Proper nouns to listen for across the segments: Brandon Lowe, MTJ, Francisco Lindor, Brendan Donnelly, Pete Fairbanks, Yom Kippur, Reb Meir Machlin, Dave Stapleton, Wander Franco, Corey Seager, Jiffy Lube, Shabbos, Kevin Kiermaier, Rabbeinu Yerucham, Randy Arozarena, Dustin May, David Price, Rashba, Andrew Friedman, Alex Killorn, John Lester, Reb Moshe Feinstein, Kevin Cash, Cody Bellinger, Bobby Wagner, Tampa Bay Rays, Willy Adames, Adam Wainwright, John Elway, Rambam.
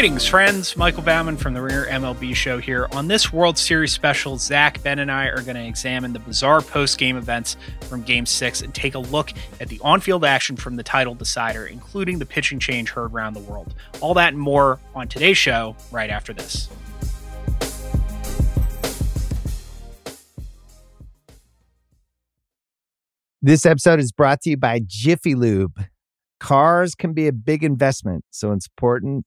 Greetings, friends. Michael Bauman from the Ringer MLB Show here. On this World Series special, Zach, Ben, and I are going to examine the bizarre post-game events from Game 6 and take a look at the on-field action from the title decider, including the pitching change heard around the world. All that and more on today's show right after this. This episode is brought to you by Jiffy Lube. Cars can be a big investment, so it's important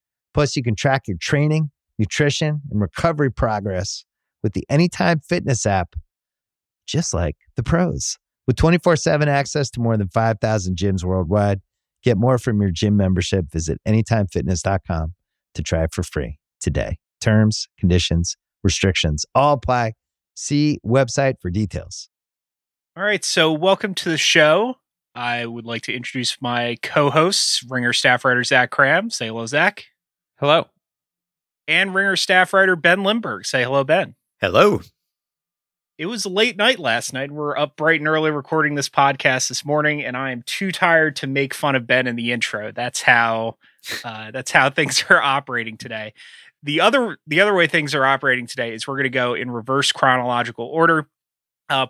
Plus, you can track your training, nutrition, and recovery progress with the Anytime Fitness app, just like the pros. With 24/7 access to more than 5,000 gyms worldwide, get more from your gym membership. Visit anytimefitness.com to try it for free today. Terms, conditions, restrictions, all apply. See website for details. All right, so welcome to the show. I would like to introduce my co-hosts, Ringer staff writer Zach Kram. Say hello, Zach. Hello. And Ringer staff writer Ben Lindbergh. Say hello, Ben. Hello. It was a late night last night. We're up bright and early recording this podcast this morning, and I am too tired to make fun of Ben in the intro. That's how things are operating today. The other way things are operating today is we're going to go in reverse chronological order,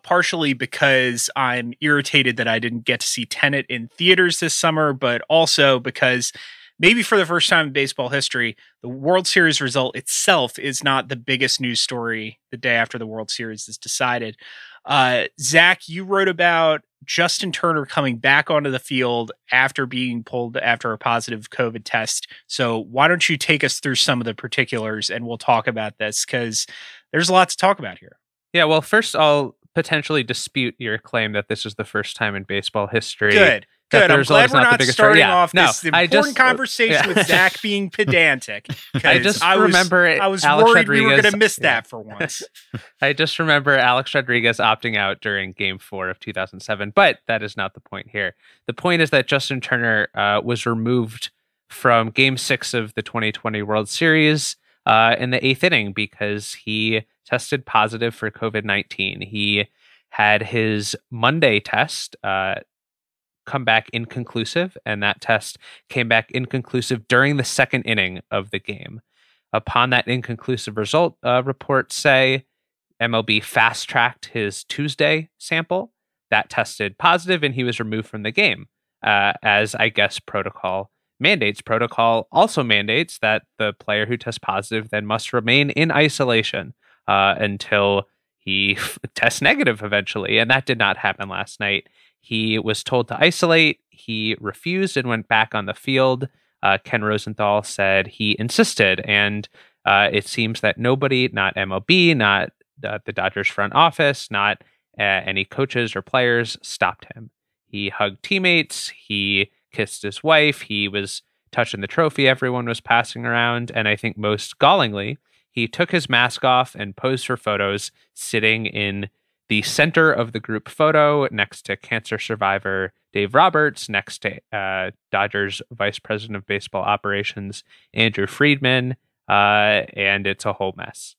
partially because I'm irritated that I didn't get to see Tenet in theaters this summer, but also because maybe for the first time in baseball history, the World Series result itself is not the biggest news story the day after the World Series is decided. Zach, you wrote about Justin Turner coming back onto the field after being pulled after a positive COVID test. So why don't you take us through some of the particulars and we'll talk about this because there's a lot to talk about here. Yeah, well, first I'll potentially dispute your claim that this is the first time in baseball history. Good. I'm glad we're not starting off this important conversation with Zach being pedantic. I was Alex worried Rodriguez, we were going to miss that for once. I just remember Alex Rodriguez opting out during Game 4 of 2007, but that is not the point here. The point is that Justin Turner was removed from Game 6 of the 2020 World Series in the eighth inning because he tested positive for COVID-19. He had his Monday test come back inconclusive, and that test came back inconclusive during the second inning of the game. Upon that inconclusive result, reports say MLB fast-tracked his Tuesday sample. That tested positive, and he was removed from the game, as I guess protocol mandates. Protocol also mandates that the player who tests positive then must remain in isolation until he tests negative eventually, and that did not happen last night. He was told to isolate. He refused and went back on the field. Ken Rosenthal said he insisted. And it seems that nobody, not MLB, not the Dodgers front office, not any coaches or players, stopped him. He hugged teammates. He kissed his wife. He was touching the trophy everyone was passing around. And I think most gallingly, he took his mask off and posed for photos sitting in the center of the group photo next to cancer survivor Dave Roberts, next to Dodgers Vice President of Baseball Operations Andrew Friedman, and it's a whole mess.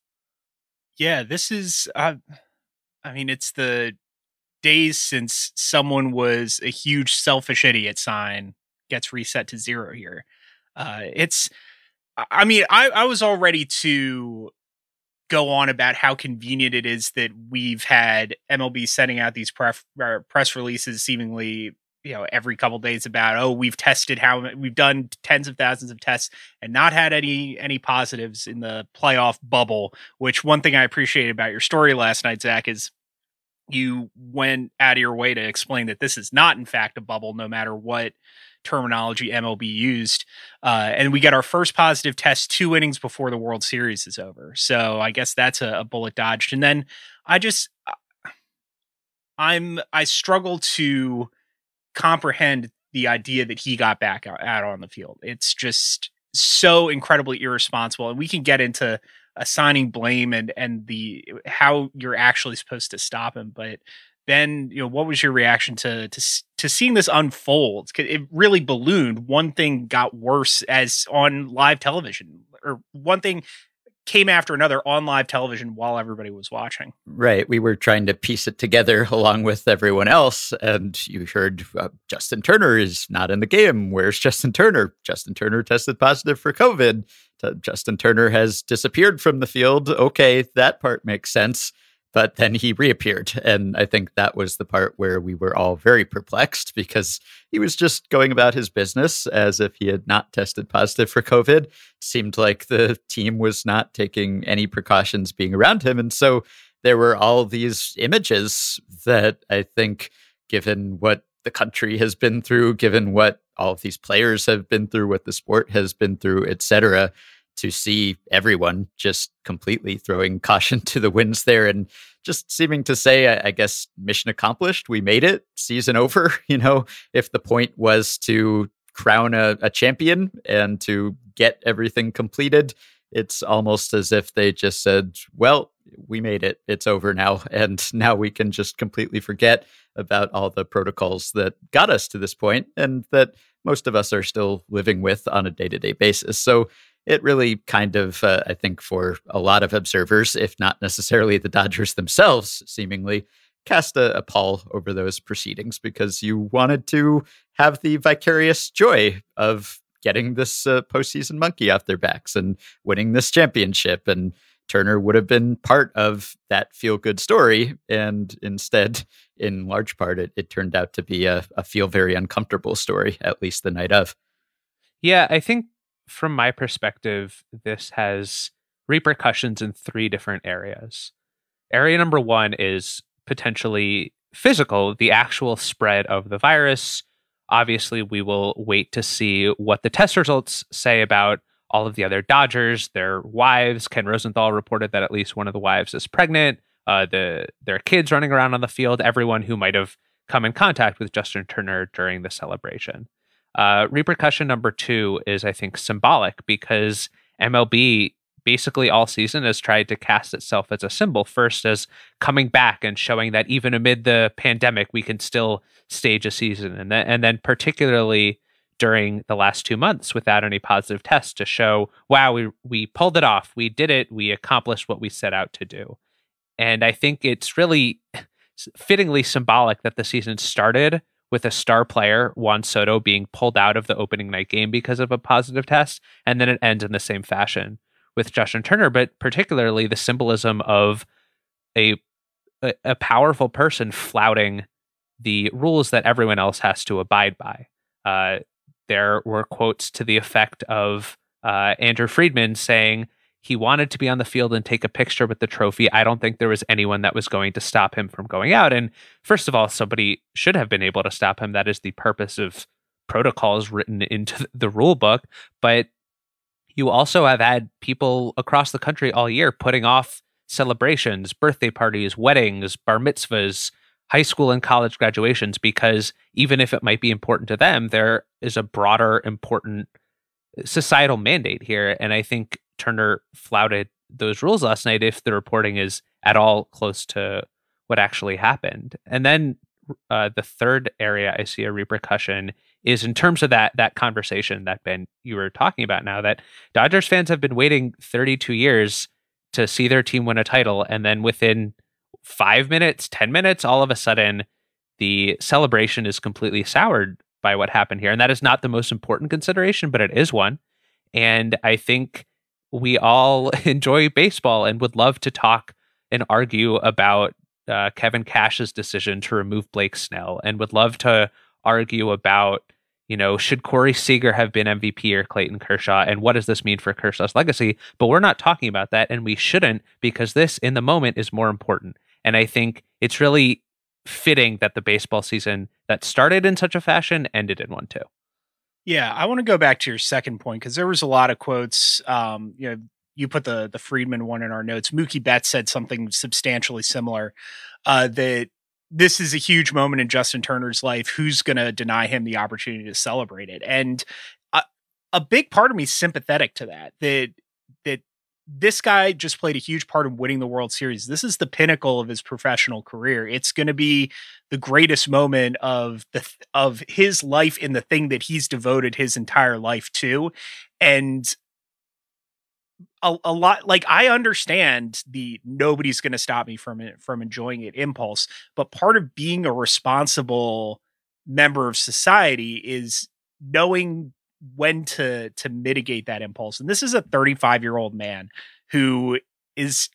Yeah, this is, it's the days since someone was a huge selfish idiot sign gets reset to zero here. I was all ready to go on about how convenient it is that we've had MLB sending out these press releases seemingly you know, every couple of days about, oh, we've tested how we've done tens of thousands of tests and not had any positives in the playoff bubble, which one thing I appreciated about your story last night, Zach, is you went out of your way to explain that this is not, in fact, a bubble, no matter what terminology MLB used. And we got our first positive test 2 innings before the World Series is over. So I guess that's a bullet dodged. And then I struggle to comprehend the idea that he got back out on the field. It's just so incredibly irresponsible. And we can get into assigning blame and the how you're actually supposed to stop him. But Ben, you know, what was your reaction to seeing this unfold? It really ballooned. One thing got worse as on live television, or one thing came after another on live television while everybody was watching. Right. We were trying to piece it together along with everyone else. And you heard Justin Turner is not in the game. Where's Justin Turner? Justin Turner tested positive for COVID. Justin Turner has disappeared from the field. Okay, that part makes sense. But then he reappeared. And I think that was the part where we were all very perplexed, because he was just going about his business as if he had not tested positive for COVID. It seemed like the team was not taking any precautions being around him. And so there were all these images that I think, given what the country has been through, given what all of these players have been through, what the sport has been through, et cetera, to see everyone just completely throwing caution to the winds there and just seeming to say, I guess, mission accomplished. We made it. Season over. You know, if the point was to crown a champion and to get everything completed, it's almost as if they just said, well, we made it. It's over now. And now we can just completely forget about all the protocols that got us to this point and that most of us are still living with on a day-to-day basis. So it really kind of, I think, for a lot of observers, if not necessarily the Dodgers themselves, seemingly cast a pall over those proceedings, because you wanted to have the vicarious joy of getting this postseason monkey off their backs and winning this championship. And Turner would have been part of that feel-good story. And instead, in large part, it turned out to be a feel very uncomfortable story, at least the night of. Yeah, I think from my perspective, this has repercussions in 3 different areas. Area number 1 is potentially physical, the actual spread of the virus. Obviously, we will wait to see what the test results say about all of the other Dodgers, their wives. Ken Rosenthal reported that at least one of the wives is pregnant. Their kids running around on the field, everyone who might have come in contact with Justin Turner during the celebration. Repercussion number 2 is, I think, symbolic, because MLB basically all season has tried to cast itself as a symbol, first as coming back and showing that even amid the pandemic, we can still stage a season. And then particularly during the last 2 months without any positive tests, to show, wow, we pulled it off. We did it. We accomplished what we set out to do. And I think it's really fittingly symbolic that the season started with a star player, Juan Soto, being pulled out of the opening night game because of a positive test. And then it ends in the same fashion with Justin Turner, but particularly the symbolism of a powerful person flouting the rules that everyone else has to abide by. There were quotes to the effect of Andrew Friedman saying he wanted to be on the field and take a picture with the trophy. I don't think there was anyone that was going to stop him from going out. And first of all, somebody should have been able to stop him. That is the purpose of protocols written into the rule book. But you also have had people across the country all year putting off celebrations, birthday parties, weddings, bar mitzvahs, high school and college graduations, because even if it might be important to them, there is a broader, important societal mandate here. And I think Turner flouted those rules last night, if the reporting is at all close to what actually happened. And then the third area I see a repercussion is in terms of that conversation that, Ben, you were talking about now, that Dodgers fans have been waiting 32 years to see their team win a title. And then within 5 minutes, 10 minutes, all of a sudden, the celebration is completely soured by what happened here. And that is not the most important consideration, but it is one. And I think we all enjoy baseball and would love to talk and argue about Kevin Cash's decision to remove Blake Snell, and would love to argue about, you know, should Corey Seager have been MVP or Clayton Kershaw, and what does this mean for Kershaw's legacy? But we're not talking about that, and we shouldn't, because this in the moment is more important. And I think it's really fitting that the baseball season that started in such a fashion ended in one too. Yeah, I want to go back to your second point, because there was a lot of quotes. You know, you put the Friedman one in our notes. Mookie Betts said something substantially similar, that this is a huge moment in Justin Turner's life. Who's going to deny him the opportunity to celebrate it? And a big part of me is sympathetic to that, that this guy just played a huge part in winning the World Series. This is the pinnacle of his professional career. It's going to be the greatest moment of of his life in the thing that he's devoted his entire life to. And a lot, like, I understand the nobody's going to stop me from enjoying it impulse, but part of being a responsible member of society is knowing when to mitigate that impulse. And this is a 35-year-old man who is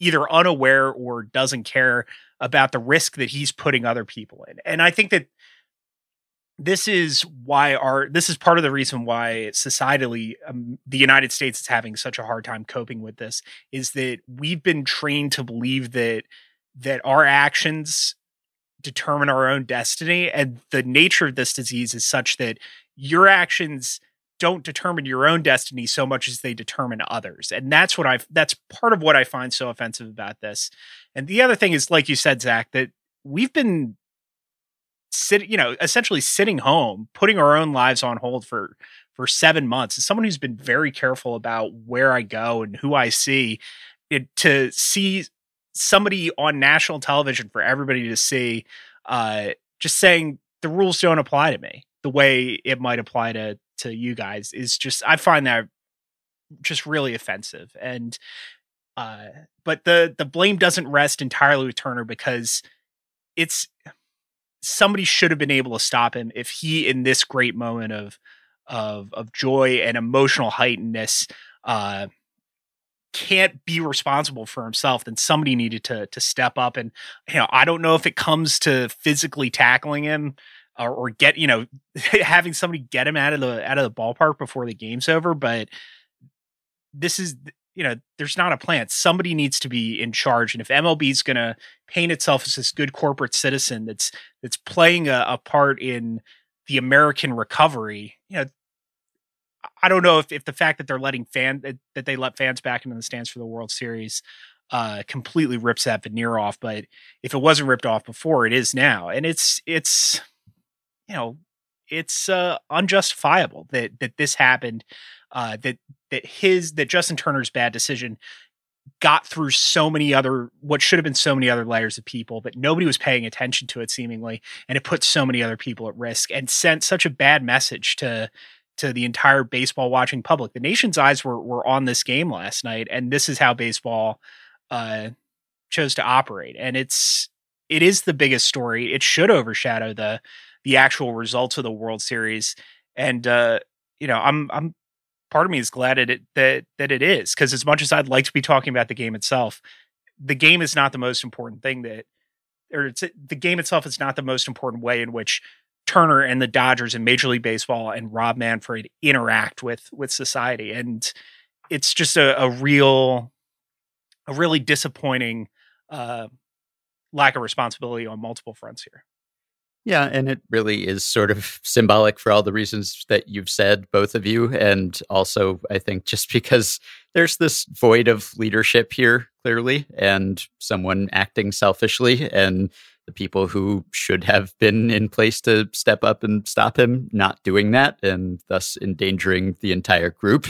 either unaware or doesn't care about the risk that he's putting other people in. And I think that this is part of the reason why societally the United States is having such a hard time coping with this, is that we've been trained to believe that our actions determine our own destiny. And the nature of this disease is such that your actions don't determine your own destiny so much as they determine others. And that's part of what I find so offensive about this. And the other thing is, like you said, Zach, that we've been essentially sitting home, putting our own lives on hold for 7 months. As someone who's been very careful about where I go and who I see, to see somebody on national television for everybody to see, just saying the rules don't apply to me the way it might apply to you guys, is just, I find that just really offensive. And but the blame doesn't rest entirely with Turner, because somebody should have been able to stop him if he, in this great moment of joy and emotional heightenedness, can't be responsible for himself, then somebody needed to step up. And, you know, I don't know if it comes to physically tackling him, or get, you know, having somebody get him out of the ballpark before the game's over. But this is, you know, there's not a plan. Somebody needs to be in charge. And if MLB is going to paint itself as this good corporate citizen that's playing a part in the American recovery, you know, I don't know if the fact that they're that they let fans back into the stands for the World Series completely rips that veneer off. But if it wasn't ripped off before, it is now. And it's you know, it's unjustifiable that this happened, that Justin Turner's bad decision got through what should have been so many other layers of people, but nobody was paying attention to it seemingly. And it put so many other people at risk and sent such a bad message to the entire baseball watching public. The nation's eyes were on this game last night, and this is how baseball chose to operate. And it is the biggest story. It should overshadow the actual results of the World Series. And you know, I'm part of me is glad that it is, because as much as I'd like to be talking about the game itself, the game is not the most important thing the game itself is not the most important way in which Turner and the Dodgers and Major League Baseball and Rob Manfred interact with society. And it's just a really disappointing lack of responsibility on multiple fronts here. Yeah, and it really is sort of symbolic for all the reasons that you've said, both of you, and also, I think, just because there's this void of leadership here, clearly, and someone acting selfishly, and the people who should have been in place to step up and stop him not doing that, and thus endangering the entire group.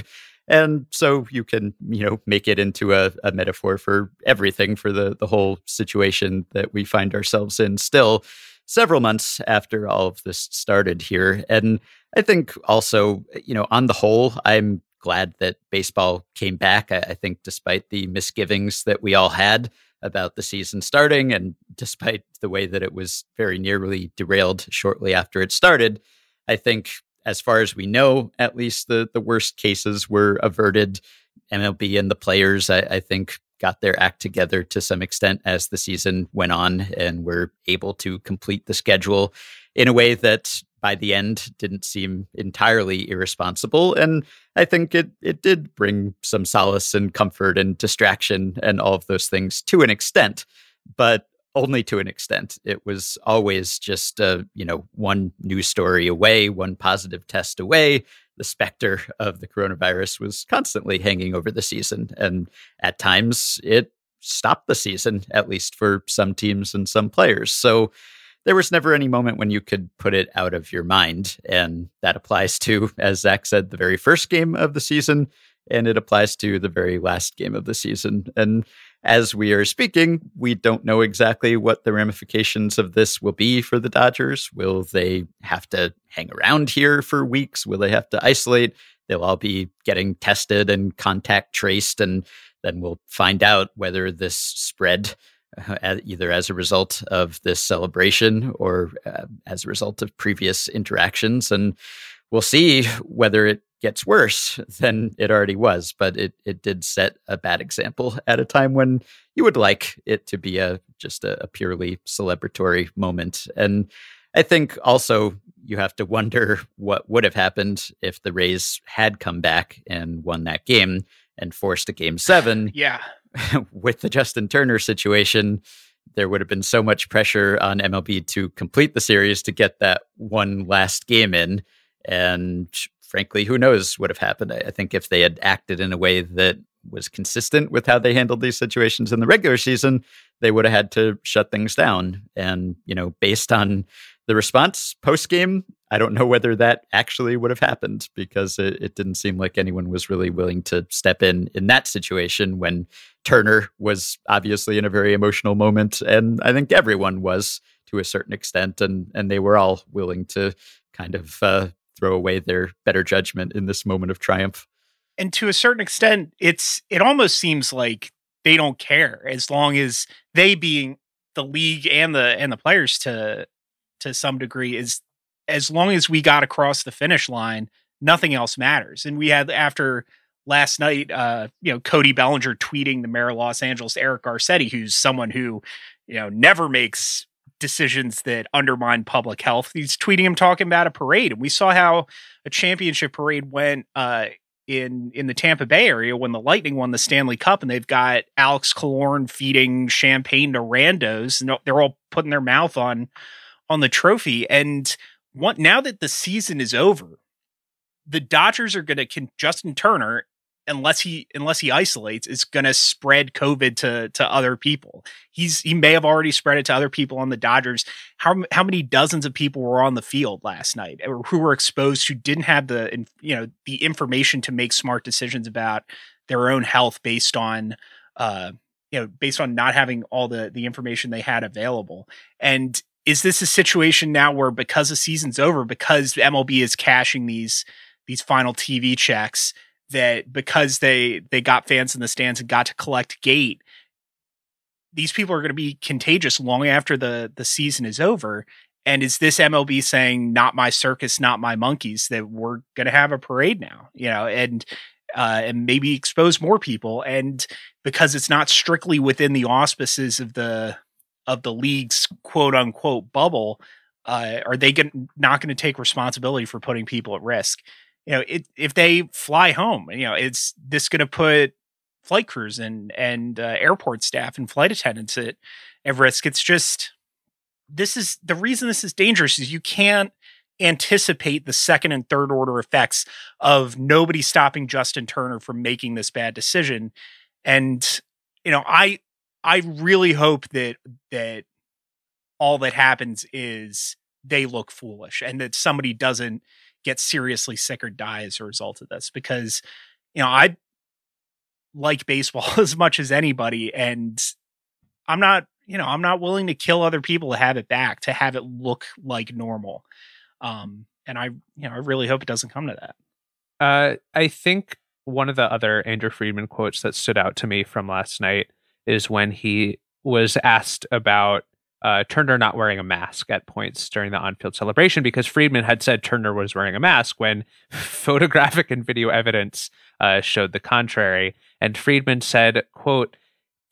And so you can, you know, make it into a metaphor for everything, for the whole situation that we find ourselves in still, several months after all of this started here. And I think also, you know, on the whole, I'm glad that baseball came back. I think despite the misgivings that we all had about the season starting, and despite the way that it was very nearly derailed shortly after it started, I think, as far as we know, at least the worst cases were averted. MLB and the players, I think, got their act together to some extent as the season went on and were able to complete the schedule in a way that by the end didn't seem entirely irresponsible. And I think it did bring some solace and comfort and distraction and all of those things to an extent, but only to an extent. It was always just, one news story away, one positive test away. The specter of the coronavirus was constantly hanging over the season. And at times it stopped the season, at least for some teams and some players. So there was never any moment when you could put it out of your mind. And that applies to, as Zach said, the very first game of the season. And it applies to the very last game of the season. And as we are speaking, we don't know exactly what the ramifications of this will be for the Dodgers. Will they have to hang around here for weeks? Will they have to isolate? They'll all be getting tested and contact traced, and then we'll find out whether this spread, either as a result of this celebration or as a result of previous interactions. And we'll see whether it gets worse than it already was, but it did set a bad example at a time when you would like it to be a purely celebratory moment. And I think also you have to wonder what would have happened if the Rays had come back and won that game and forced a Game 7. Yeah. With the Justin Turner situation, there would have been so much pressure on MLB to complete the series to get that one last game in. And frankly, who knows what would have happened. I think if they had acted in a way that was consistent with how they handled these situations in the regular season, they would have had to shut things down. And, based on the response post-game, I don't know whether that actually would have happened, because it didn't seem like anyone was really willing to step in that situation when Turner was obviously in a very emotional moment. And I think everyone was to a certain extent, and they were all willing to kind of throw away their better judgment in this moment of triumph. And to a certain extent, it almost seems like they don't care, as long as they, being the league and the players to some degree, is as long as we got across the finish line, nothing else matters. And we had, after last night, Cody Bellinger tweeting the mayor of Los Angeles, Eric Garcetti, who's someone who, never makes decisions that undermine public health. He's tweeting him talking about a parade. And we saw how a championship parade went in the Tampa Bay area when the Lightning won the Stanley Cup, and they've got Alex Killorn feeding champagne to randos. And they're all putting their mouth on the trophy. And now that the season is over, the Dodgers are going to Justin Turner, unless he isolates, is going to spread COVID to other people. He may have already spread it to other people on the Dodgers. How many dozens of people were on the field last night who were exposed, who didn't have the information to make smart decisions about their own health based on not having all the information they had available. And is this a situation now where, because the season's over, because MLB is cashing these final TV checks, that because they got fans in the stands and got to collect gate, these people are going to be contagious long after the season is over? And is this MLB saying, not my circus, not my monkeys, that we're going to have a parade now, and maybe expose more people? And because it's not strictly within the auspices of the league's quote unquote bubble, are they not going to take responsibility for putting people at risk? If they fly home, it's this going to put flight crews and airport staff and flight attendants at risk. It's just, this is the reason this is dangerous, is you can't anticipate the second and third order effects of nobody stopping Justin Turner from making this bad decision. And, I really hope that all that happens is they look foolish and that somebody doesn't get seriously sick or die as a result of this, because, I like baseball as much as anybody, and I'm not willing to kill other people to have it back, to have it look like normal. And I really hope it doesn't come to that. I think one of the other Andrew Friedman quotes that stood out to me from last night is when he was asked about Turner not wearing a mask at points during the on-field celebration, because Friedman had said Turner was wearing a mask when photographic and video evidence showed the contrary. And Friedman said, quote,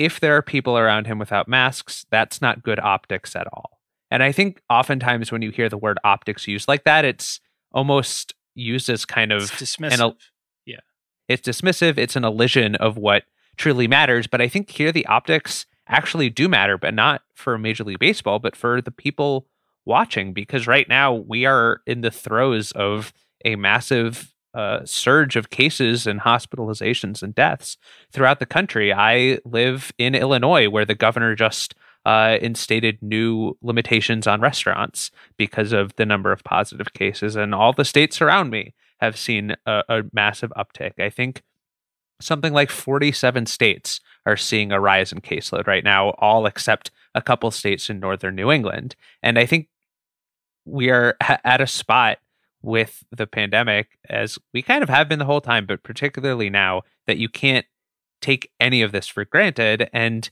if there are people around him without masks, that's not good optics at all. And I think oftentimes when you hear the word optics used like that, it's almost used as kind of... It's dismissive. It's dismissive. It's an elision of what truly matters. But I think here the optics actually do matter, but not for Major League Baseball, but for the people watching. Because right now we are in the throes of a massive surge of cases and hospitalizations and deaths throughout the country. I live in Illinois, where the governor just instated new limitations on restaurants because of the number of positive cases. And all the states around me have seen a massive uptick. I think something like 47 states are seeing a rise in caseload right now, all except a couple states in northern New England. And I think we are at a spot with the pandemic, as we kind of have been the whole time, but particularly now, that you can't take any of this for granted. And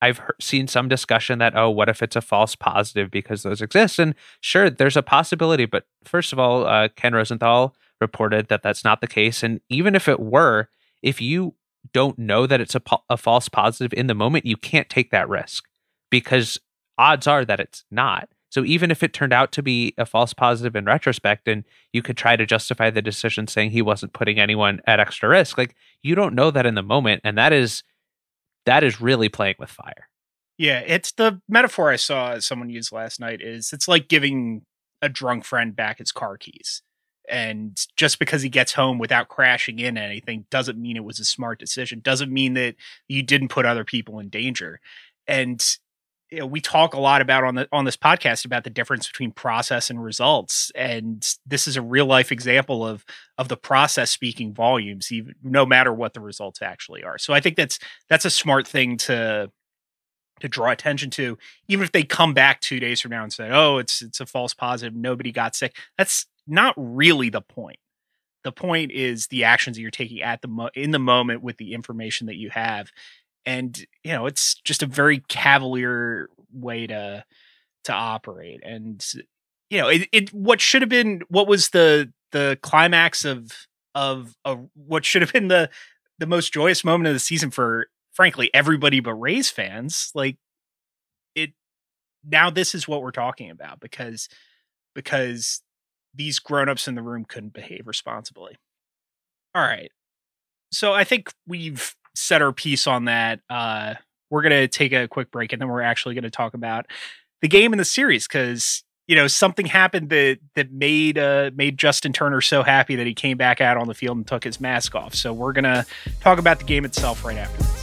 I've seen some discussion that, oh, what if it's a false positive because those exist? And sure, there's a possibility. But first of all, Ken Rosenthal reported that that's not the case. And even if it were, if you don't know that it's a false positive in the moment, you can't take that risk because odds are that it's not. So even if it turned out to be a false positive in retrospect, and you could try to justify the decision saying he wasn't putting anyone at extra risk, like, you don't know that in the moment. And that is really playing with fire. Yeah, it's the metaphor I saw someone use last night is it's like giving a drunk friend back his car keys. And just because he gets home without crashing into anything doesn't mean it was a smart decision, doesn't mean that you didn't put other people in danger. And you know, we talk a lot about on this podcast about the difference between process and results. And this is a real life example of the process speaking volumes, even no matter what the results actually are. So I think that's a smart thing to draw attention to, even if they come back 2 days from now and say, oh, it's a false positive, nobody got sick. That's not really the point. The point is the actions that you're taking at the in the moment with the information that you have. And, you know, it's just a very cavalier way to operate. And, you know, what was the climax of what should have been the most joyous moment of the season for, frankly, everybody but Rays fans. Like, it, now this is what we're talking about because these grownups in the room couldn't behave responsibly. All right. So I think we've set our piece on that. We're going to take a quick break, and then we're actually going to talk about the game and the series. Cause you know, something happened that made Justin Turner so happy that he came back out on the field and took his mask off. So we're going to talk about the game itself right after this.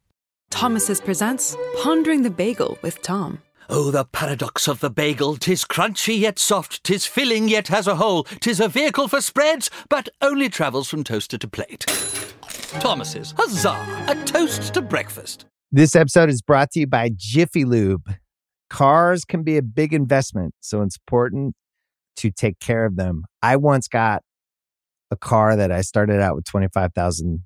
Thomas's presents Pondering the Bagel with Tom. Oh, the paradox of the bagel. 'Tis crunchy yet soft, 'tis filling yet has a hole. 'Tis a vehicle for spreads, but only travels from toaster to plate. Thomas's, huzzah, a toast to breakfast. This episode is brought to you by Jiffy Lube. Cars can be a big investment, so it's important to take care of them. I once got a car that I started out with 25,000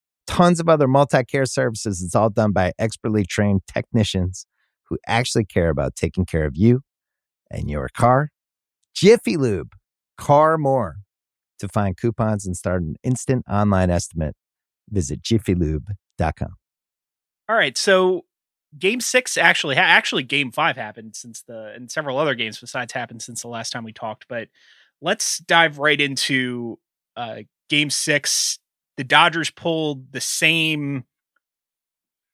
tons of other multi-care services. It's all done by expertly trained technicians who actually care about taking care of you and your car. Jiffy Lube, car more. To find coupons and start an instant online estimate, visit jiffylube.com. All right, so Game 6 actually Game 5 happened and several other games besides happened since the last time we talked, but let's dive right into Game 6, the Dodgers pulled the same,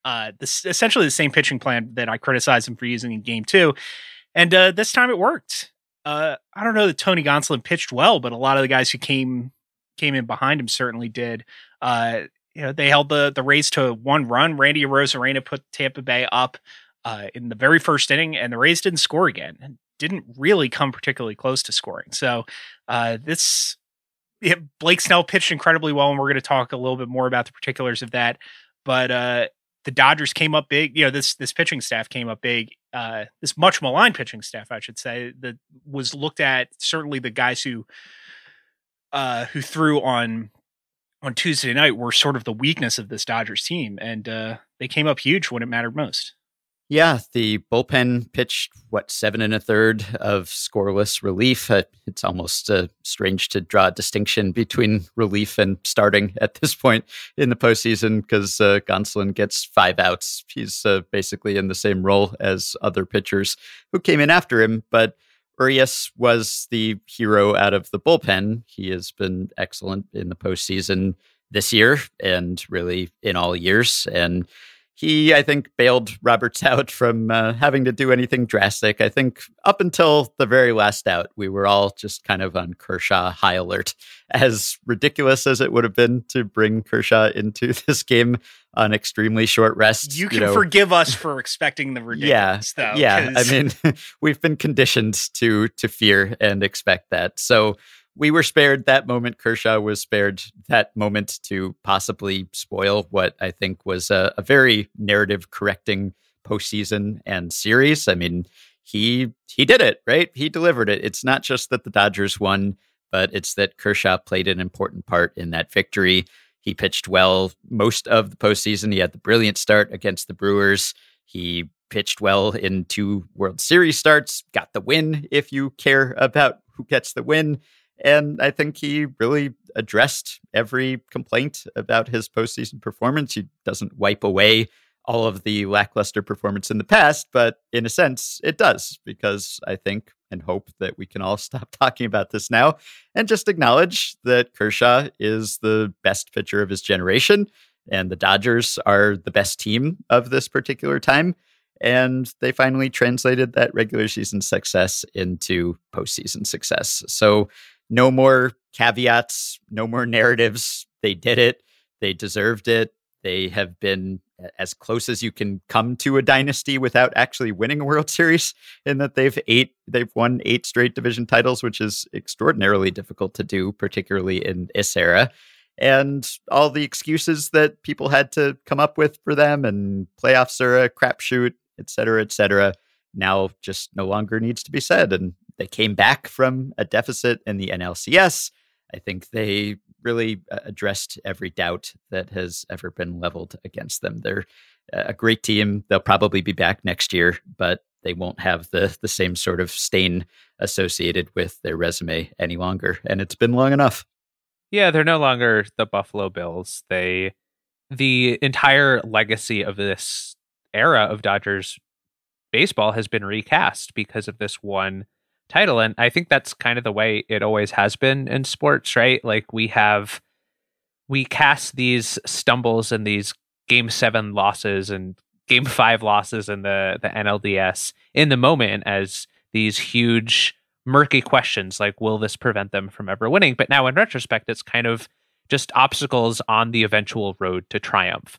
essentially the same pitching plan that I criticized them for using in Game 2. And this time it worked. I don't know that Tony Gonsolin pitched well, but a lot of the guys who came in behind him certainly did. They held the Rays to 1 run. Randy Arozarena put Tampa Bay up in the very first inning, and the Rays didn't score again and didn't really come particularly close to scoring. So Blake Snell pitched incredibly well, and we're going to talk a little bit more about the particulars of that. But the Dodgers came up big. This pitching staff came up big. This much maligned pitching staff, I should say, that was looked at. Certainly the guys who threw on Tuesday night were sort of the weakness of this Dodgers team. And they came up huge when it mattered most. Yeah, the bullpen pitched, 7 1/3 of scoreless relief. It's almost strange to draw a distinction between relief and starting at this point in the postseason, because Gonsolin gets 5 outs. He's basically in the same role as other pitchers who came in after him, but Urias was the hero out of the bullpen. He has been excellent in the postseason this year and really in all years. And he, I think, bailed Roberts out from having to do anything drastic. I think up until the very last out, we were all just kind of on Kershaw high alert. As ridiculous as it would have been to bring Kershaw into this game on extremely short rest. You can forgive us for expecting the ridiculous, though. Yeah, I mean, we've been conditioned to fear and expect that. So we were spared that moment. Kershaw was spared that moment to possibly spoil what I think was a very narrative-correcting postseason and series. I mean, he did it, right? He delivered it. It's not just that the Dodgers won, but it's that Kershaw played an important part in that victory. He pitched well most of the postseason. He had the brilliant start against the Brewers. He pitched well in 2 World Series starts, got the win if you care about who gets the win. And I think he really addressed every complaint about his postseason performance. He doesn't wipe away all of the lackluster performance in the past, but in a sense, it does, because I think and hope that we can all stop talking about this now and just acknowledge that Kershaw is the best pitcher of his generation, and the Dodgers are the best team of this particular time. And they finally translated that regular season success into postseason success. So no more caveats, no more narratives. They did it. They deserved it. They have been as close as you can come to a dynasty without actually winning a World Series, in that they've won 8 straight division titles, which is extraordinarily difficult to do, particularly in this era. And all the excuses that people had to come up with for them, and playoffs are a crapshoot, et cetera, now just no longer needs to be said. And they came back from a deficit in the NLCS. I think they really addressed every doubt that has ever been leveled against them. They're a great team. They'll probably be back next year, but they won't have the same sort of stain associated with their resume any longer. And it's been long enough. Yeah, they're no longer the Buffalo Bills. The entire legacy of this era of Dodgers baseball has been recast because of this one title. And I think that's kind of the way it always has been in sports, right? Like we cast these stumbles and these Game 7 losses and Game 5 losses in the NLDS in the moment as these huge murky questions, like, will this prevent them from ever winning? But now in retrospect, it's kind of just obstacles on the eventual road to triumph.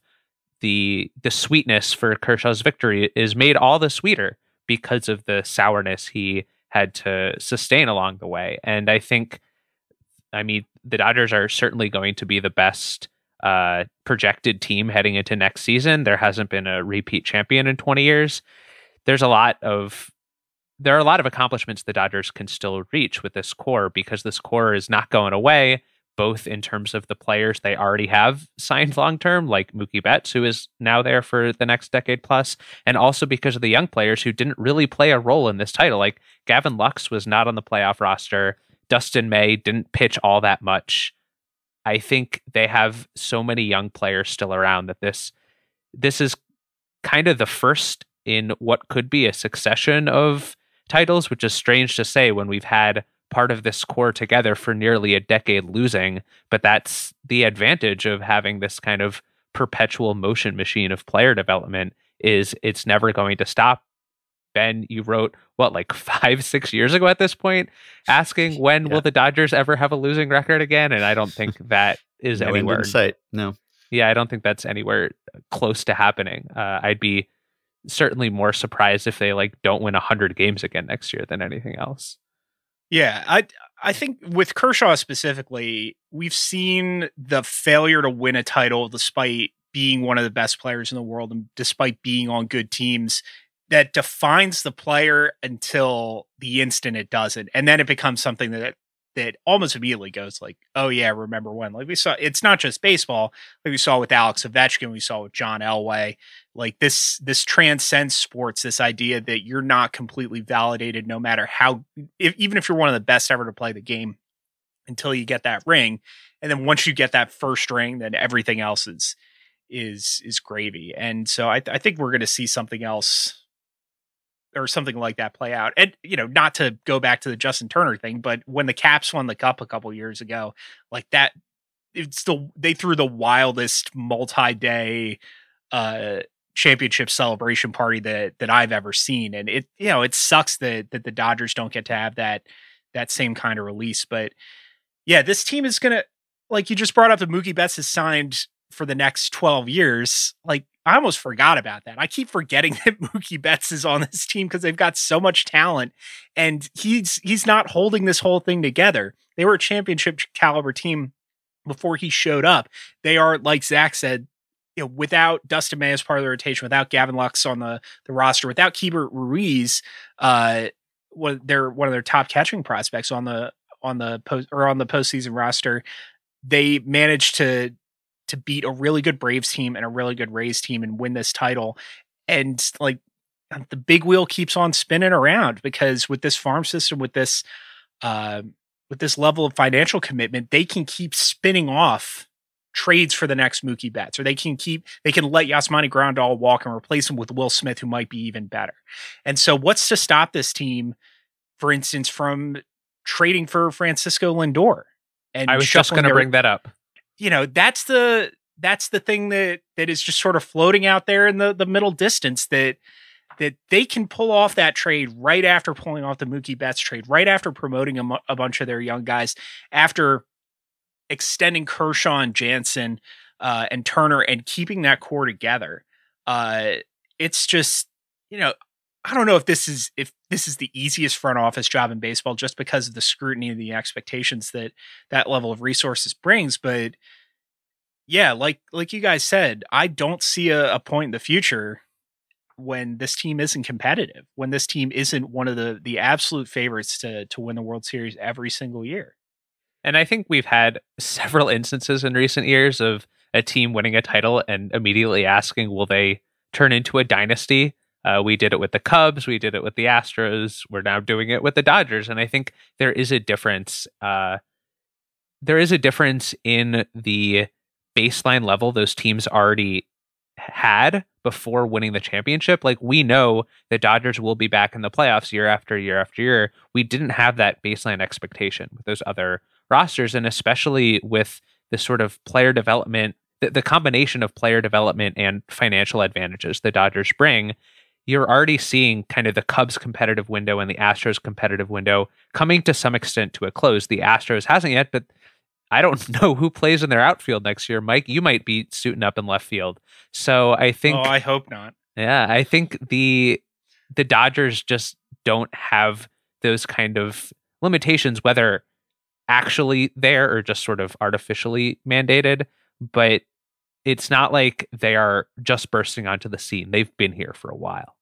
The sweetness for Kershaw's victory is made all the sweeter because of the sourness he had to sustain along the way. And I think, the Dodgers are certainly going to be the best projected team heading into next season. There hasn't been a repeat champion in 20 years. There are a lot of accomplishments the Dodgers can still reach with this core, because this core is not going away, both in terms of the players they already have signed long-term, like Mookie Betts, who is now there for the next decade plus, and also because of the young players who didn't really play a role in this title. Like Gavin Lux was not on the playoff roster. Dustin May didn't pitch all that much. I think they have so many young players still around that this is kind of the first in what could be a succession of titles, which is strange to say when we've had part of this core together for nearly a decade losing, but that's the advantage of having this kind of perpetual motion machine of player development, is it's never going to stop. Ben, you wrote, what, like 5-6 years ago at this point, asking when will the Dodgers ever have a losing record again? And I don't think that is anywhere in sight. No. Yeah, I don't think that's anywhere close to happening. I'd be certainly more surprised if they don't win 100 games again next year than anything else. Yeah, I think with Kershaw specifically, we've seen the failure to win a title despite being one of the best players in the world and despite being on good teams that defines the player until the instant it doesn't. And then it becomes something that almost immediately goes like, oh yeah, remember when? Like we saw, it's not just baseball. Like we saw with Alex Ovechkin, we saw with John Elway. Like this transcends sports, this idea that you're not completely validated no matter how, even if you're one of the best ever to play the game, until you get that ring. And then once you get that first ring, then everything else is gravy. And so I think we're going to see something else or something like that play out. And, not to go back to the Justin Turner thing, but when the Caps won the Cup a couple years ago, like that, they threw the wildest multi-day championship celebration party that I've ever seen. And it, it sucks that the Dodgers don't get to have that same kind of release. But yeah, this team is going to, like you just brought up, the Mookie Betts has signed for the next 12 years. Like, I almost forgot about that. I keep forgetting that Mookie Betts is on this team because they've got so much talent, and he's not holding this whole thing together. They were a championship caliber team before he showed up. They are, like Zach said, without Dustin May as part of the rotation, without Gavin Lux on the roster, without Keibert Ruiz, they're one of their top catching prospects on the postseason roster. They managed to beat a really good Braves team and a really good Rays team and win this title. And like the big wheel keeps on spinning around, because with this farm system, with this level of financial commitment, they can keep spinning off trades for the next Mookie Betts, or they can let Yasmani Grandal walk and replace him with Will Smith, who might be even better. And so what's to stop this team, for instance, from trading for Francisco Lindor? And I was just going to bring that up. That's the thing that is just sort of floating out there in the middle distance, that they can pull off that trade right after pulling off the Mookie Betts trade, right after promoting a bunch of their young guys, after extending Kershaw and Jansen and Turner and keeping that core together. It's just, I don't know if this is the easiest front office job in baseball, just because of the scrutiny and the expectations that level of resources brings. But yeah, like you guys said, I don't see a point in the future when this team isn't competitive, when this team isn't one of the absolute favorites to win the World Series every single year. And I think we've had several instances in recent years of a team winning a title and immediately asking, will they turn into a dynasty? We did it with the Cubs. We did it with the Astros. We're now doing it with the Dodgers. And I think there is a difference. There is a difference in the baseline level those teams already had before winning the championship. Like, we know the Dodgers will be back in the playoffs year after year after year. We didn't have that baseline expectation with those other rosters. And especially with this sort of player development, the combination of player development and financial advantages the Dodgers bring, you're already seeing kind of the Cubs competitive window and the Astros competitive window coming to some extent to a close. The Astros hasn't yet, but I don't know who plays in their outfield next year. Mike, you might be suiting up in left field. So I think... Oh, I hope not. Yeah, I think the Dodgers just don't have those kind of limitations, whether actually there or just sort of artificially mandated. But it's not like they are just bursting onto the scene. They've been here for a while.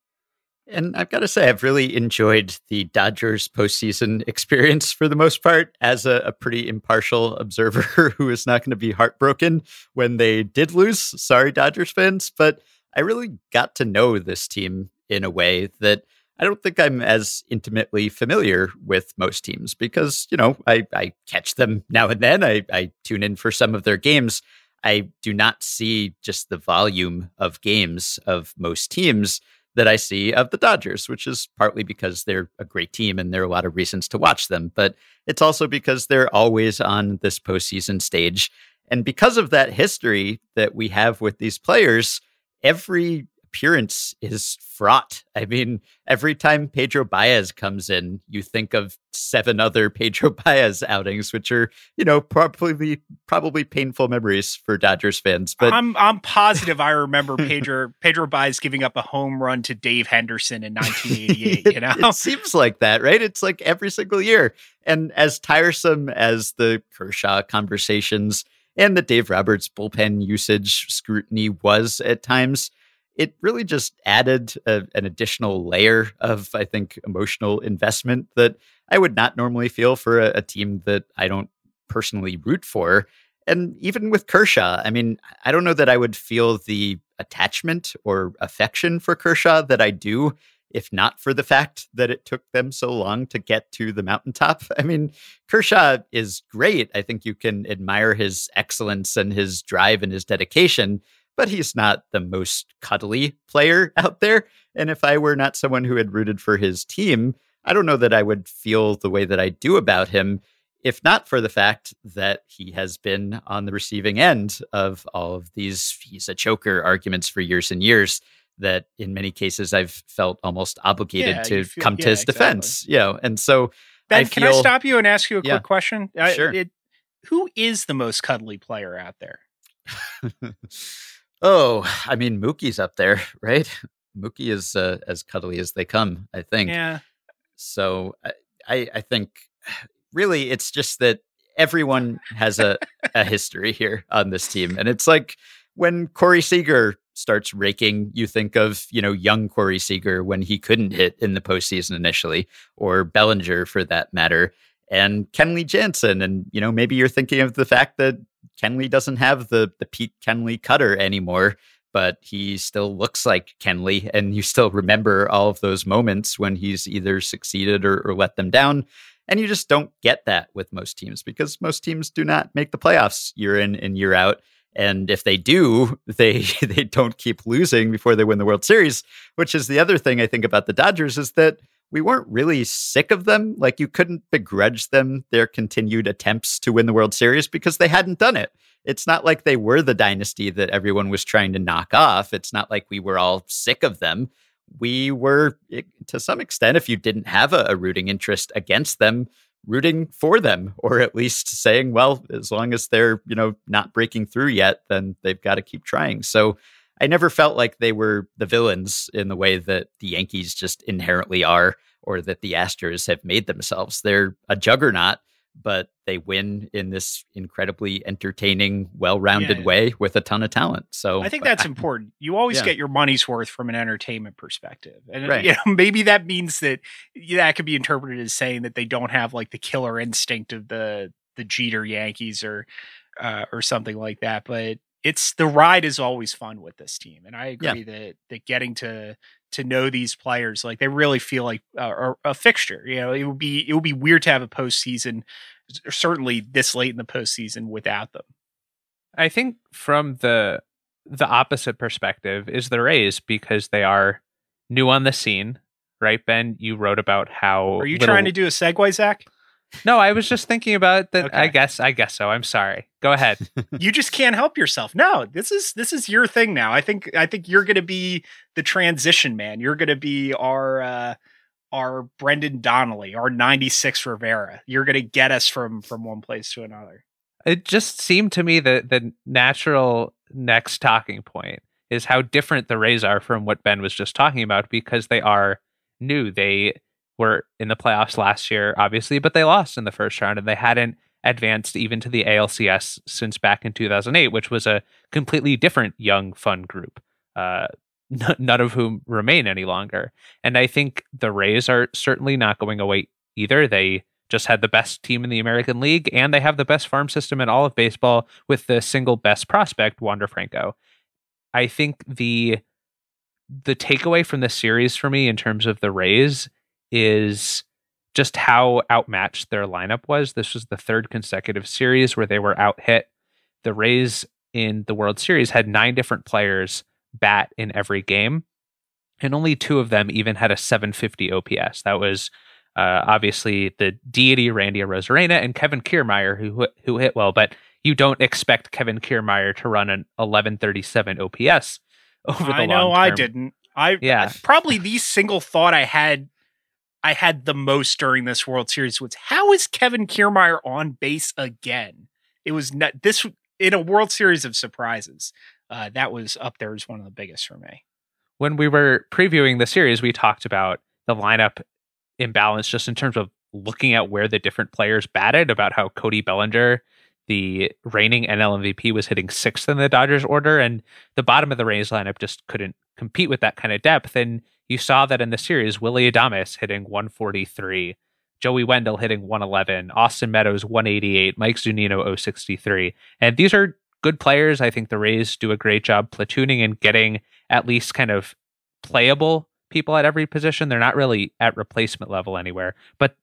And I've got to say, I've really enjoyed the Dodgers postseason experience for the most part as a pretty impartial observer who is not going to be heartbroken when they did lose. Sorry, Dodgers fans. But I really got to know this team in a way that I don't think I'm as intimately familiar with most teams, because, I catch them now and then. I tune in for some of their games. I do not see just the volume of games of most teams that I see of the Dodgers, which is partly because they're a great team and there are a lot of reasons to watch them. But it's also because they're always on this postseason stage. And because of that history that we have with these players, every appearance is fraught. I mean, every time Pedro Baez comes in, you think of 7 other Pedro Baez outings, which are, you know, probably painful memories for Dodgers fans. But I'm positive I remember Pedro Baez giving up a home run to Dave Henderson in 1988. You know, it seems like that, right? It's like every single year. And as tiresome as the Kershaw conversations and the Dave Roberts bullpen usage scrutiny was at times, it really just added an additional layer of, I think, emotional investment that I would not normally feel for a team that I don't personally root for. And even with Kershaw, I mean, I don't know that I would feel the attachment or affection for Kershaw that I do, if not for the fact that it took them so long to get to the mountaintop. I mean, Kershaw is great. I think you can admire his excellence and his drive and his dedication, but he's not the most cuddly player out there. And if I were not someone who had rooted for his team, I don't know that I would feel the way that I do about him, if not for the fact that he has been on the receiving end of all of these "he's a choker" arguments for years and years, that in many cases I've felt almost obligated to come to his defense. You know, and so Ben, can I stop you and ask you a quick question? Sure. Who is the most cuddly player out there? Oh, I mean, Mookie's up there, right? Mookie is as cuddly as they come, I think. Yeah. So I think really it's just that everyone has a history here on this team. And it's like when Corey Seager starts raking, you think of, you know, young Corey Seager when he couldn't hit in the postseason initially, or Bellinger for that matter, and Kenley Jansen. And, you know, maybe you're thinking of the fact that Kenley doesn't have the peak Kenley cutter anymore, but he still looks like Kenley, and you still remember all of those moments when he's either succeeded or let them down. And you just don't get that with most teams, because most teams do not make the playoffs year in and year out. And if they do, they don't keep losing before they win the World Series, which is the other thing I think about the Dodgers, is that we weren't really sick of them. Like, you couldn't begrudge them their continued attempts to win the World Series because they hadn't done it. It's not like they were the dynasty that everyone was trying to knock off. It's not like we were all sick of them. We were, to some extent, if you didn't have a rooting interest against them, rooting for them, or at least saying, well, as long as they're, you know, not breaking through yet, then they've got to keep trying. So I never felt like they were the villains in the way that the Yankees just inherently are, or that the Astros have made themselves. They're a juggernaut, but they win in this incredibly entertaining, well-rounded way with a ton of talent. So I think that's important. You always get your money's worth from an entertainment perspective. And you know, maybe that means that that could be interpreted as saying that they don't have like the killer instinct of the Jeter Yankees or something like that. But it's, the ride is always fun with this team. And I agree that getting to know these players, like, they really feel like a fixture. You know, it would be weird to have a postseason, certainly this late in the postseason, without them. I think from the opposite perspective is the Rays, because they are new on the scene, right? Ben, you wrote about how... Are you trying to do a segue, Zach? No, I was just thinking about that. Okay. I guess so. I'm sorry. Go ahead. You just can't help yourself. No, this is your thing now. I think you're going to be the transition man. You're going to be our Brendan Donnelly, our 96 Rivera. You're going to get us from one place to another. It just seemed to me that the natural next talking point is how different the Rays are from what Ben was just talking about, because they are new. They were in the playoffs last year, obviously, but they lost in the first round, and they hadn't advanced even to the ALCS since back in 2008, which was a completely different young, fun group, none of whom remain any longer. And I think the Rays are certainly not going away either. They just had the best team in the American League, and they have the best farm system in all of baseball, with the single best prospect, Wander Franco. I think the takeaway from this series for me in terms of the Rays is just how outmatched their lineup was. This was the third consecutive series where they were outhit. The Rays in the World Series had 9 different players bat in every game. and only two of them even had a 750 OPS. That was obviously the deity Randy Arozarena and Kevin Kiermaier, who hit well, but you don't expect Kevin Kiermaier to run an 1137 OPS over the long term. I know I didn't. Probably the single thought I had the most during this World Series was, how is Kevin Kiermaier on base again? It was not this in a World Series of surprises. That was up there as one of the biggest for me. When we were previewing the series, we talked about the lineup imbalance just in terms of looking at where the different players batted, about how Cody Bellinger, the reigning NL MVP, was hitting sixth in the Dodgers order, and the bottom of the Rays lineup just couldn't compete with that kind of depth. And you saw that in the series, Willy Adames hitting 143, Joey Wendle hitting 111, Austin Meadows 188, Mike Zunino 063. And these are good players. I think the Rays do a great job platooning and getting at least kind of playable people at every position. They're not really at replacement level anywhere, but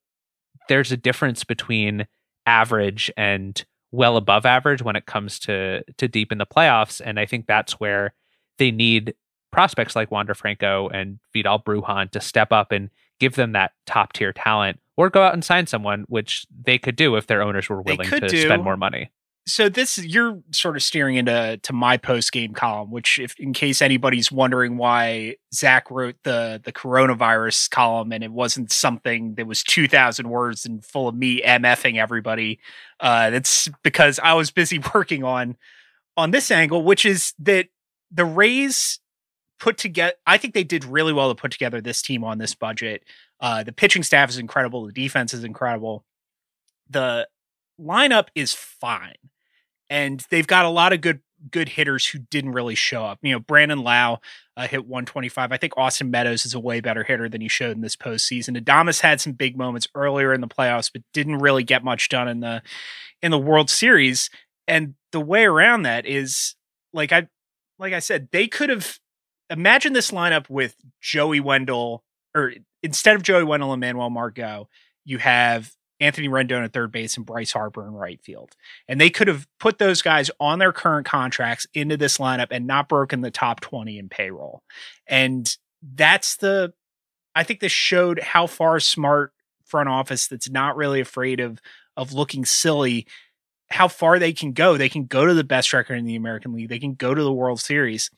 there's a difference between average and well above average when it comes to deep in the playoffs. And I think that's where they need prospects like Wander Franco and Vidal Brujan to step up and give them that top tier talent, or go out and sign someone, which they could do if their owners were willing to spend more money. So this, you're sort of steering into my post game column, which, if in case anybody's wondering why Zach wrote the coronavirus column and it wasn't something that was 2,000 words and full of me MFing everybody, that's because I was busy working on this angle, which is that the Rays put together, I think they did really well to put together this team on this budget. The pitching staff is incredible. The defense is incredible. The lineup is fine. And they've got a lot of good hitters who didn't really show up. You know, Brandon Lau hit 125. I think Austin Meadows is a way better hitter than he showed in this postseason. Adames had some big moments earlier in the playoffs, but didn't really get much done in the World Series. And the way around that is, like I said, they could have. Imagine this lineup with Joey Wendle, or instead of Joey Wendle and Manuel Margot, you have Anthony Rendon at third base and Bryce Harper in right field. And they could have put those guys on their current contracts into this lineup and not broken the top 20 in payroll. And I think this showed how far smart front office that's not really afraid of looking silly, how far they can go. They can go to the best record in the American League. They can go to the World Series.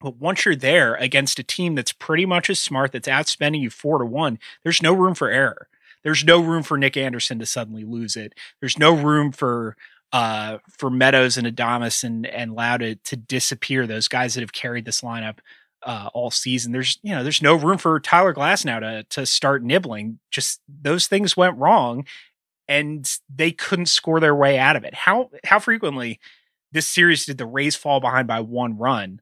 But once you're there against a team that's pretty much as smart, that's outspending you 4-1, there's no room for error. There's no room for Nick Anderson to suddenly lose it. There's no room for Meadows and Adames and Lau to disappear, those guys that have carried this lineup all season. There's no room for Tyler Glasnow to start nibbling. Just those things went wrong, and they couldn't score their way out of it. How frequently this series did the Rays fall behind by one run,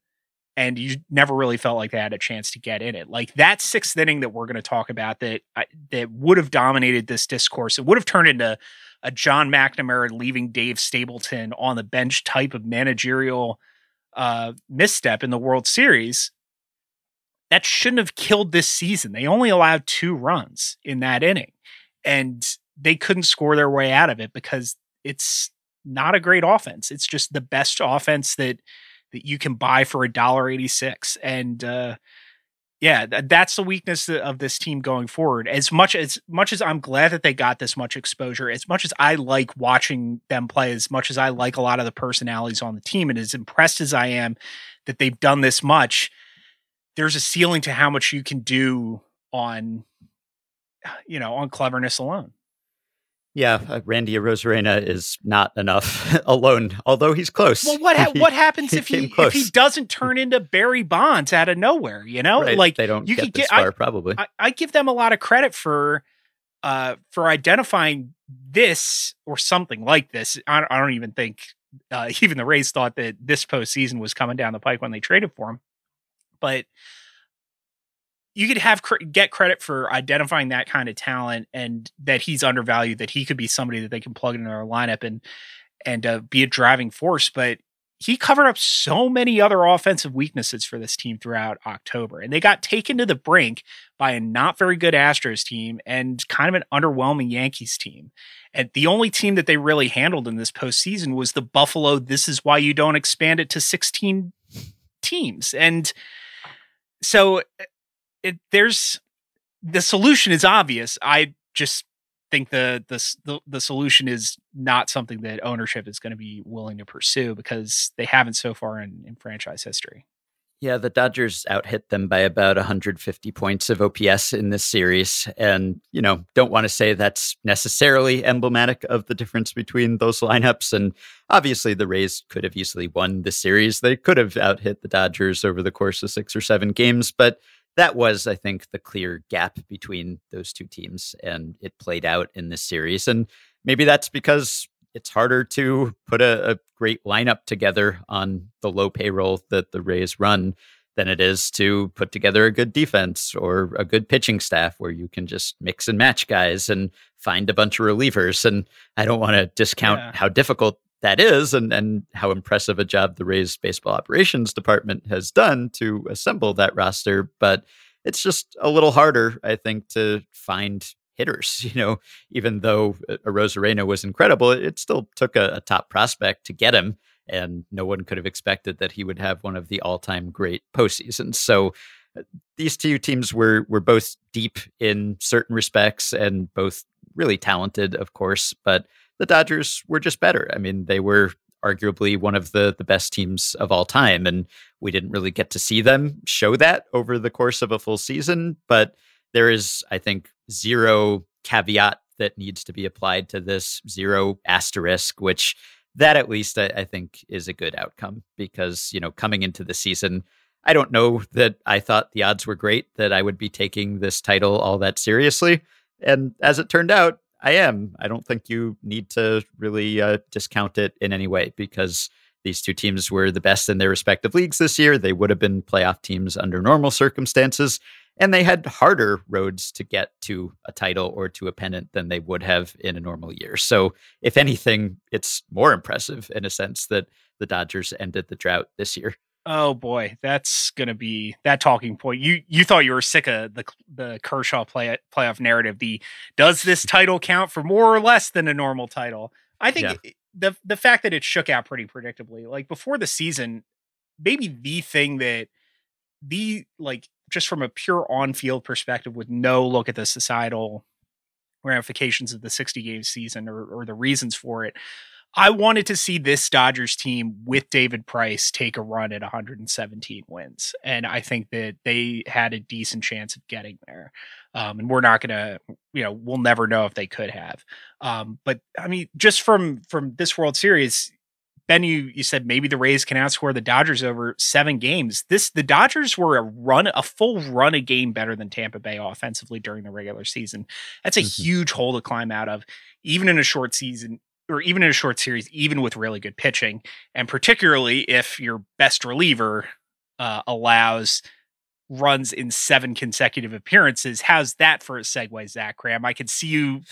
and you never really felt like they had a chance to get in it? Like that sixth inning that we're going to talk about that would have dominated this discourse. It would have turned into a John McNamara leaving Dave Stapleton on the bench type of managerial misstep in the World Series. That shouldn't have killed this season. They only allowed 2 runs in that inning, and they couldn't score their way out of it because it's not a great offense. It's just the best offense that you can buy for $1.86. And that's the weakness of this team going forward. As much as I'm glad that they got this much exposure, as much as I like watching them play, as much as I like a lot of the personalities on the team, and as impressed as I am that they've done this much, there's a ceiling to how much you can do on cleverness alone. Yeah, Randy Arozarena is not enough alone, although he's close. Well, what happens if he doesn't turn into Barry Bonds out of nowhere? You know, right. Like they don't get this far. Probably, I give them a lot of credit for identifying this or something like this. I don't even think even the Rays thought that this postseason was coming down the pike when they traded for him, but. You could get credit for identifying that kind of talent, and that he's undervalued, that he could be somebody that they can plug into their lineup and be a driving force. But he covered up so many other offensive weaknesses for this team throughout October, and they got taken to the brink by a not very good Astros team and kind of an underwhelming Yankees team. And the only team that they really handled in this postseason was the Buffalo. This is why you don't expand it to 16 teams. And so the solution is obvious. I just think the solution is not something that ownership is going to be willing to pursue because they haven't so far in franchise history. Yeah, the Dodgers out-hit them by about 150 points of OPS in this series. And, you know, don't want to say that's necessarily emblematic of the difference between those lineups. And obviously, the Rays could have easily won the series. They could have out-hit the Dodgers over the course of 6 or 7 games. But that was, I think, the clear gap between those two teams. And it played out in this series. And maybe that's because it's harder to put a great lineup together on the low payroll that the Rays run than it is to put together a good defense or a good pitching staff where you can just mix and match guys and find a bunch of relievers. And I don't want to discount how difficult that is and how impressive a job the Rays baseball operations department has done to assemble that roster. But it's just a little harder, I think, to find hitters, you know, even though Arozarena was incredible, it still took a top prospect to get him, and no one could have expected that he would have one of the all-time great postseasons. So these two teams were both deep in certain respects, and both really talented, of course. But the Dodgers were just better. I mean, they were arguably one of the best teams of all time, and we didn't really get to see them show that over the course of a full season. But there is, I think, zero caveat that needs to be applied to this, zero asterisk, which that at least I think is a good outcome because, you know, coming into the season, I don't know that I thought the odds were great that I would be taking this title all that seriously. And as it turned out, I am. I don't think you need to really discount it in any way because these two teams were the best in their respective leagues this year. They would have been playoff teams under normal circumstances. And they had harder roads to get to a title or to a pennant than they would have in a normal year. So if anything, it's more impressive in a sense that the Dodgers ended the drought this year. Oh, boy, that's going to be that talking point. You thought you were sick of the Kershaw playoff narrative. Does this title count for more or less than a normal title? I think the fact that it shook out pretty predictably, like before the season, maybe the thing that just from a pure on-field perspective with no look at the societal ramifications of the 60-game season or the reasons for it, I wanted to see this Dodgers team with David Price take a run at 117 wins. And I think that they had a decent chance of getting there. And we're not going to, you know, we'll never know if they could have. But I mean, just from this World Series, Ben, you said maybe the Rays can outscore the Dodgers over 7 games. The Dodgers were a full run a game better than Tampa Bay offensively during the regular season. That's a huge hole to climb out of, even in a short season or even in a short series, even with really good pitching. And particularly if your best reliever allows runs in 7 consecutive appearances. How's that for a segue, Zach Kram? I could see you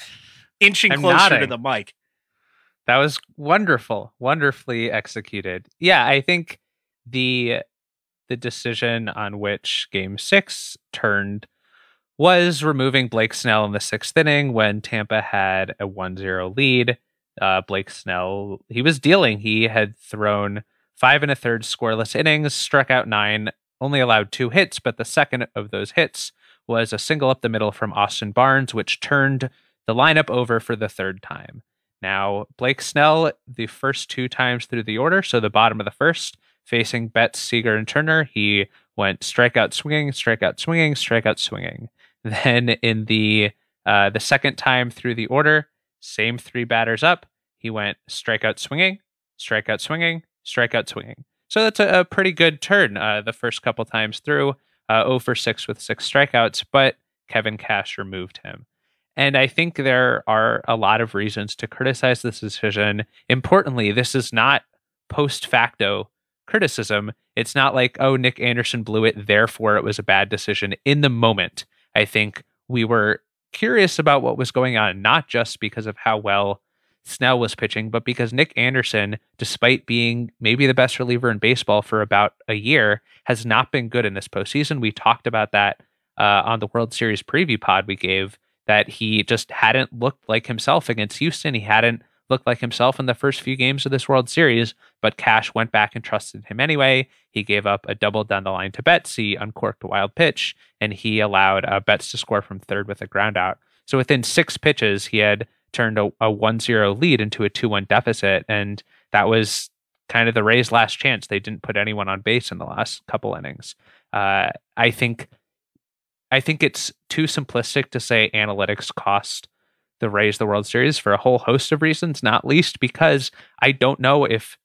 inching closer to the mic. That was wonderful, wonderfully executed. Yeah, I think the decision on which Game 6 turned was removing Blake Snell in the 6th inning when Tampa had a 1-0 lead. Blake Snell, he was dealing. He had thrown 5 1/3 scoreless innings, struck out 9, only allowed 2 hits, but the second of those hits was a single up the middle from Austin Barnes, which turned the lineup over for the 3rd time. Now, Blake Snell, the first 2 times through the order, so the bottom of the 1st, facing Betts, Seager, and Turner, he went strikeout swinging, strikeout swinging, strikeout swinging. Then in the 2nd time through the order, same 3 batters up, he went strikeout swinging, strikeout swinging, strikeout swinging. So that's a pretty good turn the first couple times through, 0 for 6 with 6 strikeouts, but Kevin Cash removed him. And I think there are a lot of reasons to criticize this decision. Importantly, this is not post facto criticism. It's not like, oh, Nick Anderson blew it, therefore it was a bad decision. In the moment, I think we were curious about what was going on, not just because of how well Snell was pitching, but because Nick Anderson, despite being maybe the best reliever in baseball for about a year, has not been good in this postseason. We talked about that on the World Series preview pod we gave, that he just hadn't looked like himself against Houston. He hadn't looked like himself in the first few games of this World Series, but Cash went back and trusted him anyway. He gave up a double down the line to Betts. He uncorked a wild pitch, and he allowed Betts to score from third with a ground out. So within six pitches, he had turned a 1-0 lead into a 2-1 deficit, and that was kind of the Rays' last chance. They didn't put anyone on base in the last couple innings. I think it's too simplistic to say analytics cost the Rays the World Series for a whole host of reasons, not least because I don't know if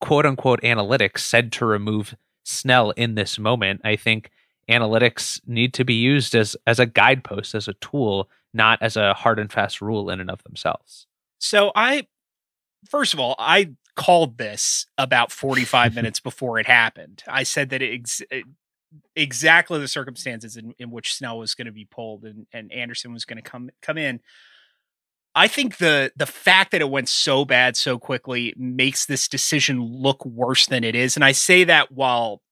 quote-unquote analytics said to remove Snell in this moment. I think analytics need to be used as a guidepost, as a tool, not as a hard and fast rule in and of themselves. So I called this about 45 minutes before it happened. I said that exactly the circumstances in which Snell was going to be pulled and Anderson was going to come in. I think the fact that it went so bad so quickly makes this decision look worse than it is. And I say that while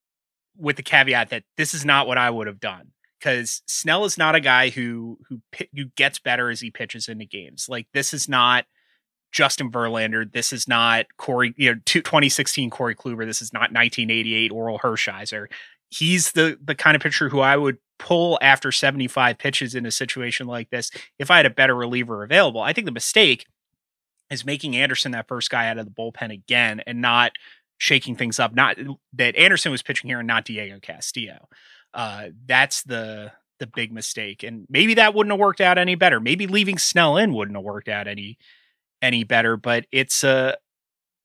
with the caveat that this is not what I would have done, because Snell is not a guy who gets better as he pitches into games. Like, this is not Justin Verlander. This is not 2016 Corey Kluber. This is not 1988 Oral Hershiser. He's the kind of pitcher who I would pull after 75 pitches in a situation like this if I had a better reliever available. I think the mistake is making Anderson that first guy out of the bullpen again and not shaking things up. Not that Anderson was pitching here and not Diego Castillo. That's the big mistake. And maybe that wouldn't have worked out any better. Maybe leaving Snell in wouldn't have worked out any better, but it's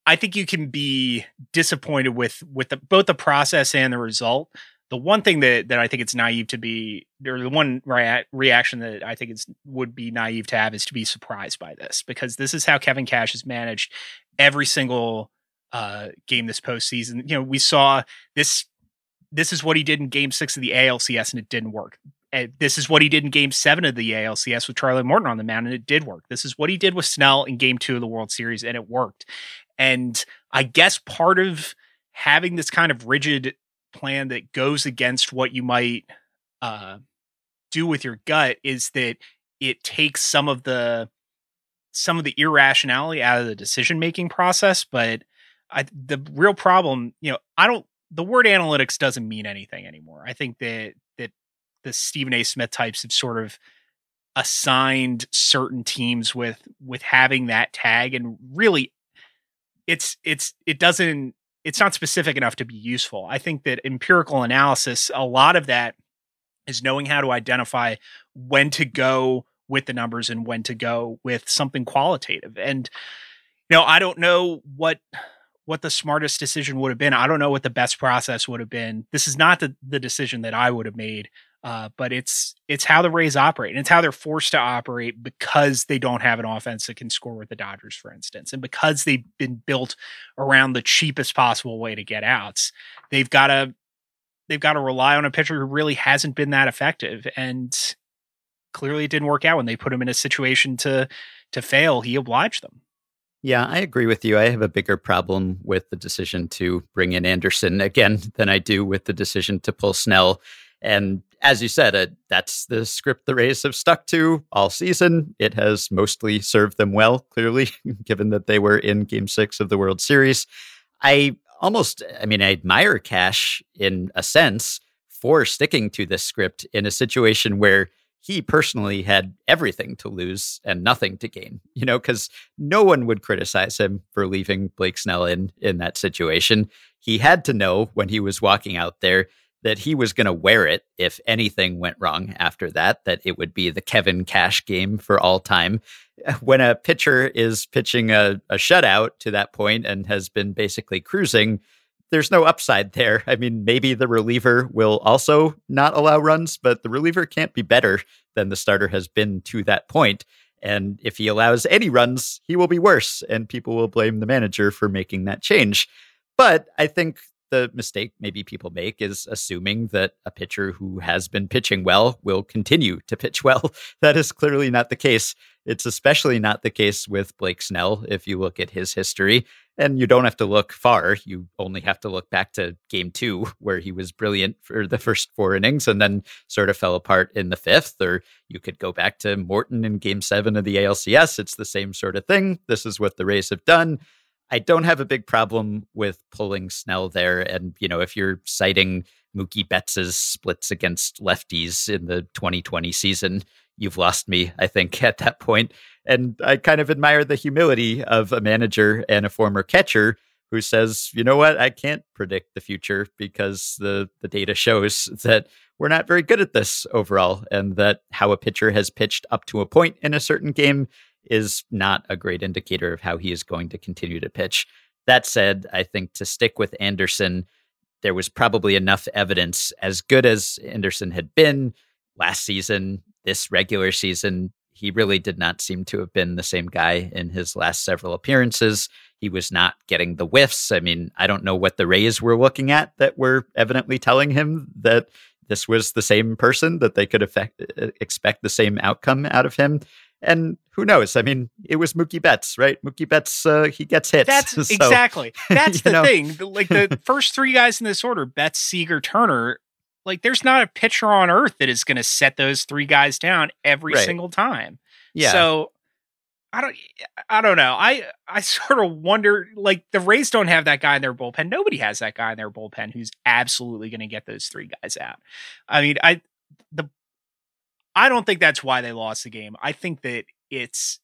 I think you can be disappointed with both the process and the result. The one thing that I think it's naive to be, or the one reaction that I think would be naive to have, is to be surprised by this, because this is how Kevin Cash has managed every single game this postseason. You know, we saw this. This is what he did in Game 6 of the ALCS, and it didn't work. This is what he did in Game 7 of the ALCS with Charlie Morton on the mound, and it did work. This is what he did with Snell in Game 2 of the World Series, and it worked. And I guess part of having this kind of rigid plan that goes against what you might do with your gut is that it takes some of the irrationality out of the decision-making process. But the real problem, the word analytics doesn't mean anything anymore. I think that the Stephen A. Smith types have sort of assigned certain teams with having that tag, and really it's not specific enough to be useful. I think that empirical analysis, a lot of that is knowing how to identify when to go with the numbers and when to go with something qualitative. And, I don't know what the smartest decision would have been. I don't know what the best process would have been. This is not the decision that I would have made, but it's how the Rays operate, and it's how they're forced to operate because they don't have an offense that can score with the Dodgers, for instance, and because they've been built around the cheapest possible way to get outs. They've got to rely on a pitcher who really hasn't been that effective, and clearly it didn't work out when they put him in a situation to fail. He obliged them. Yeah, I agree with you. I have a bigger problem with the decision to bring in Anderson again than I do with the decision to pull Snell. And as you said, that's the script the Rays have stuck to all season. It has mostly served them well, clearly, given that they were in Game 6 of the World Series. I admire Cash in a sense for sticking to this script in a situation where he personally had everything to lose and nothing to gain, because no one would criticize him for leaving Blake Snell in that situation. He had to know when he was walking out there that he was going to wear it if anything went wrong after that, that it would be the Kevin Cash game for all time. When a pitcher is pitching a shutout to that point and has been basically cruising, there's no upside there. I mean, maybe the reliever will also not allow runs, but the reliever can't be better than the starter has been to that point. And if he allows any runs, he will be worse, and people will blame the manager for making that change. But I think the mistake maybe people make is assuming that a pitcher who has been pitching well will continue to pitch well. That is clearly not the case. It's especially not the case with Blake Snell if you look at his history. And you don't have to look far. You only have to look back to Game 2, where he was brilliant for the first 4 innings and then sort of fell apart in the 5th. Or you could go back to Morton in Game 7 of the ALCS. It's the same sort of thing. This is what the Rays have done. I don't have a big problem with pulling Snell there. And, you know, if you're citing Mookie Betts' splits against lefties in the 2020 season, you've lost me, I think, at that point. And I kind of admire the humility of a manager and a former catcher who says, you know what, I can't predict the future because the data shows that we're not very good at this overall, and that how a pitcher has pitched up to a point in a certain game is not a great indicator of how he is going to continue to pitch. That said, I think to stick with Anderson, there was probably enough evidence, as good as Anderson had been last season, this regular season, he really did not seem to have been the same guy in his last several appearances. He was not getting the whiffs. I mean, I don't know what the Rays were looking at that were evidently telling him that this was the same person, that they could expect the same outcome out of him. And who knows? I mean, it was Mookie Betts, right? Mookie Betts, he gets hits. Exactly. That's the thing. Like the first 3 guys in this order, Betts, Seager, Turner, like there's not a pitcher on earth that is going to set those 3 guys down every single time. Yeah. So I don't know. I sort of wonder, like the Rays don't have that guy in their bullpen. Nobody has that guy in their bullpen who's absolutely going to get those 3 guys out. I mean, I don't think that's why they lost the game. I think that it's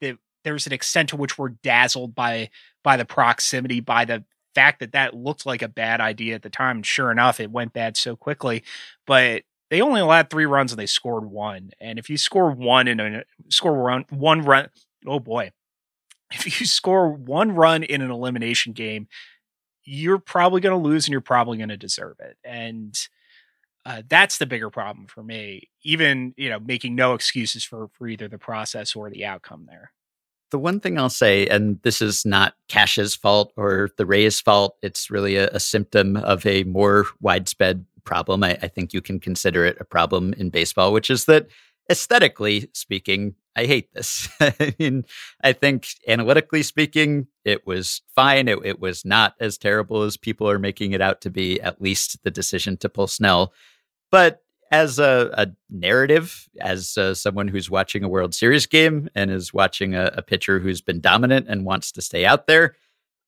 that there's an extent to which we're dazzled by the proximity, by the fact that looked like a bad idea at the time. And sure enough, it went bad so quickly, but they only allowed 3 runs and they scored 1. And if you score 1 and score one run, oh boy, if you score 1 run in an elimination game, you're probably going to lose and you're probably going to deserve it. And that's the bigger problem for me, even, you know, making no excuses for either the process or the outcome there. The one thing I'll say, and this is not Cash's fault or the Rays' fault, it's really a symptom of a more widespread problem. I think you can consider it a problem in baseball, which is that aesthetically speaking, I hate this. I mean, I think analytically speaking, it was fine. It was not as terrible as people are making it out to be, at least the decision to pull Snell. But as a narrative, as someone who's watching a World Series game and is watching a pitcher who's been dominant and wants to stay out there,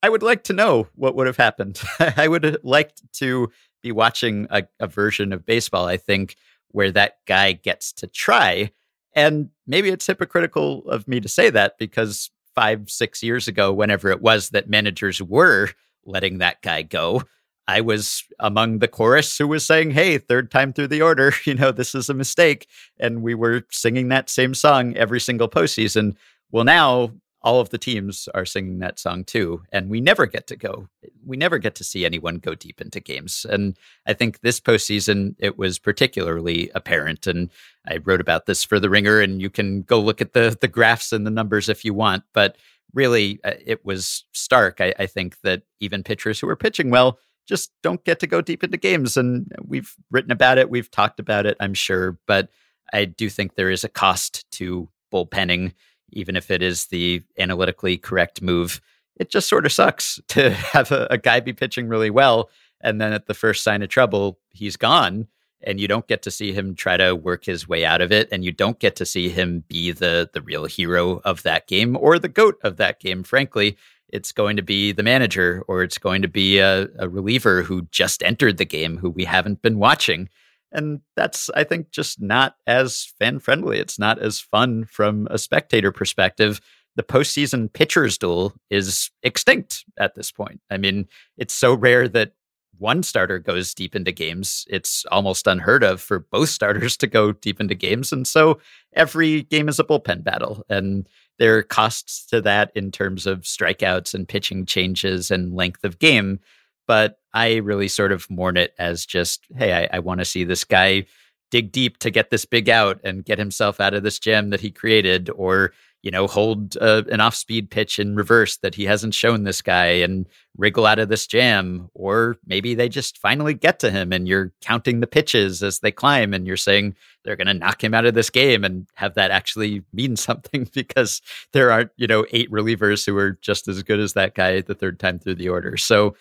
I would like to know what would have happened. I would like to be watching a version of baseball, I think, where that guy gets to try. And maybe it's hypocritical of me to say that because 5-6 years ago, whenever it was that managers were letting that guy go, I was among the chorus who was saying, hey, 3rd time through the order, you know, this is a mistake. And we were singing that same song every single postseason. Well, now all of the teams are singing that song too. And we never get to go. We never get to see anyone go deep into games. And I think this postseason, it was particularly apparent. And I wrote about this for The Ringer, and you can go look at the graphs and the numbers if you want. But really, it was stark. I think that even pitchers who were pitching well just don't get to go deep into games. And we've written about it. We've talked about it, I'm sure. But I do think there is a cost to bullpenning, even if it is the analytically correct move. It just sort of sucks to have a guy be pitching really well, and then at the first sign of trouble, he's gone. And you don't get to see him try to work his way out of it. And you don't get to see him be the real hero of that game or the GOAT of that game, frankly. It's going to be the manager, or it's going to be a reliever who just entered the game, who we haven't been watching. And that's, I think, just not as fan-friendly. It's not as fun from a spectator perspective. The postseason pitcher's duel is extinct at this point. I mean, it's so rare that one starter goes deep into games. It's almost unheard of for both starters to go deep into games. And so every game is a bullpen battle. And there are costs to that in terms of strikeouts and pitching changes and length of game. But I really sort of mourn it as just, hey, I want to see this guy dig deep to get this big out and get himself out of this jam that he created, or you know, hold an off-speed pitch in reverse that he hasn't shown this guy and wriggle out of this jam. Or maybe they just finally get to him and you're counting the pitches as they climb and you're saying they're going to knock him out of this game and have that actually mean something, because there aren't, you know, 8 relievers who are just as good as that guy the third time through the order. So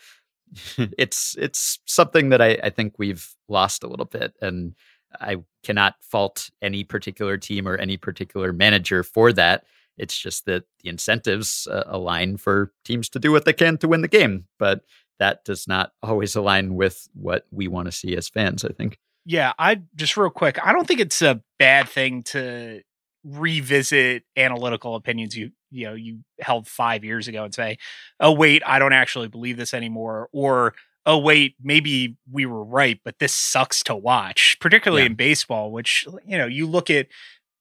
it's something that I think we've lost a little bit. And I cannot fault any particular team or any particular manager for that. It's just that the incentives align for teams to do what they can to win the game, but that does not always align with what we want to see as fans, I think. Yeah, I just real quick, I don't think it's a bad thing to revisit analytical opinions you held 5 years ago and say, oh, wait, I don't actually believe this anymore, or oh, wait, maybe we were right, but this sucks to watch, particularly in baseball, which, you know, you look at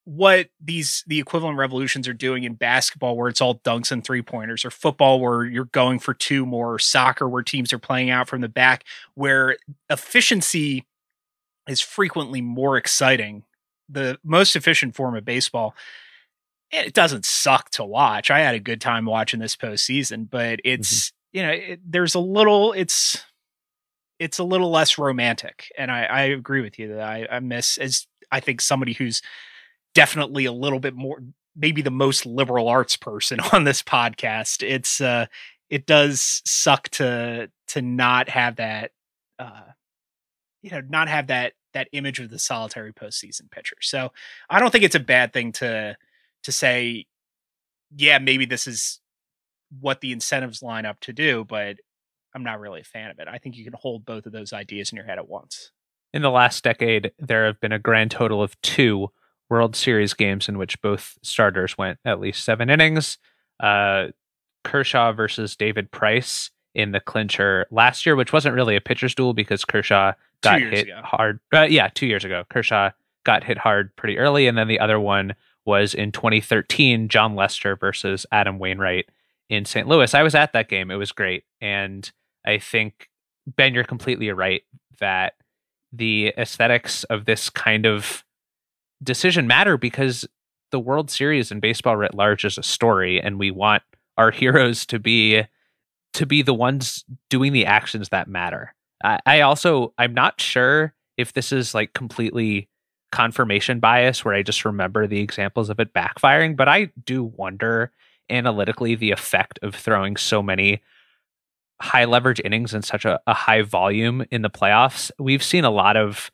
what the equivalent revolutions are doing in basketball, where it's all dunks and 3-pointers, or football where you're going for 2 more, or soccer where teams are playing out from the back, where efficiency is frequently more exciting. The most efficient form of baseball. It doesn't suck to watch. I had a good time watching this postseason, but it's, you know, it's a little less romantic. And I agree with you that I miss, as I think somebody who's definitely a little bit more, maybe the most liberal arts person on this podcast, it's it does suck to not have that, not have that image of the solitary postseason pitcher. So I don't think it's a bad thing to say, yeah, maybe this is what the incentives line up to do, but I'm not really a fan of it. I think you can hold both of those ideas in your head at once. In the last decade, there have been a grand total of 2 World Series games in which both starters went at least 7 innings. Kershaw versus David Price in the clincher last year, which wasn't really a pitcher's duel because Kershaw got hit hard. 2 years ago, Kershaw got hit hard pretty early. And then the other one was in 2013, John Lester versus Adam Wainwright in St. Louis. I was at that game. It was great. And I think, Ben, you're completely right that the aesthetics of this kind of decision matter, because the World Series and baseball writ large is a story, and we want our heroes to be the ones doing the actions that matter. I'm not sure if this is like completely confirmation bias where I just remember the examples of it backfiring, but I do wonder analytically the effect of throwing so many high leverage innings and such a high volume in the playoffs. We've seen a lot of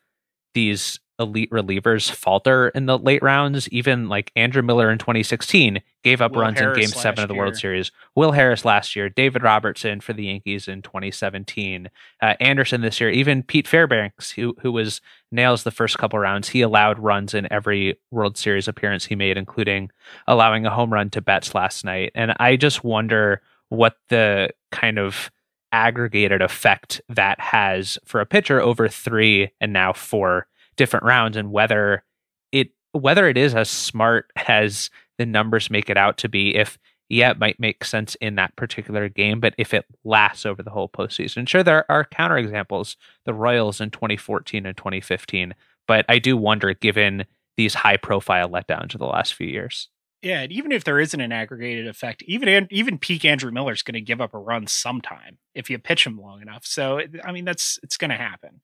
these elite relievers falter in the late rounds. Even like Andrew Miller in 2016 gave up runs in Game 7 of the World Series. Will Harris last year, David Robertson for the Yankees in 2017, Anderson this year, even Pete Fairbanks, who was nails the first couple rounds. He allowed runs in every World Series appearance he made, including allowing a home run to Betts last night. And I just wonder what the kind of aggregated effect that has for a pitcher over 3 and now 4 different rounds, and whether it is as smart as the numbers make it out to be. If it might make sense in that particular game, but if it lasts over the whole postseason, sure, there are counterexamples, the Royals in 2014 and 2015, but I do wonder, given these high profile letdowns of the last few years. Yeah, and even if there isn't an aggregated effect, even peak Andrew Miller is going to give up a run sometime if you pitch him long enough. So I mean, it's going to happen.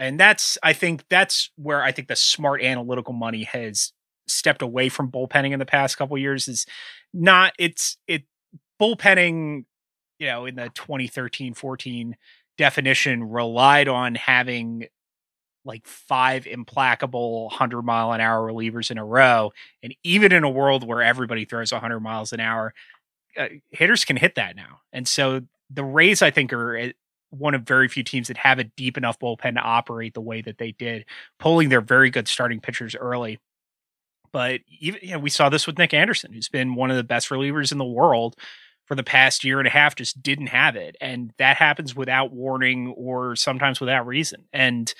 And that's where I think the smart analytical money has stepped away from bullpenning in the past couple of years. Bullpenning, you know, in the 2013-14 definition relied on having like 5 implacable 100-mile-an-hour relievers in a row. And even in a world where everybody throws 100 miles an hour, hitters can hit that now. And so the Rays, I think, are one of very few teams that have a deep enough bullpen to operate the way that they did, pulling their very good starting pitchers early. But even, you know, we saw this with Nick Anderson, who's been one of the best relievers in the world for the past year and a half, just didn't have it. And that happens without warning or sometimes without reason. And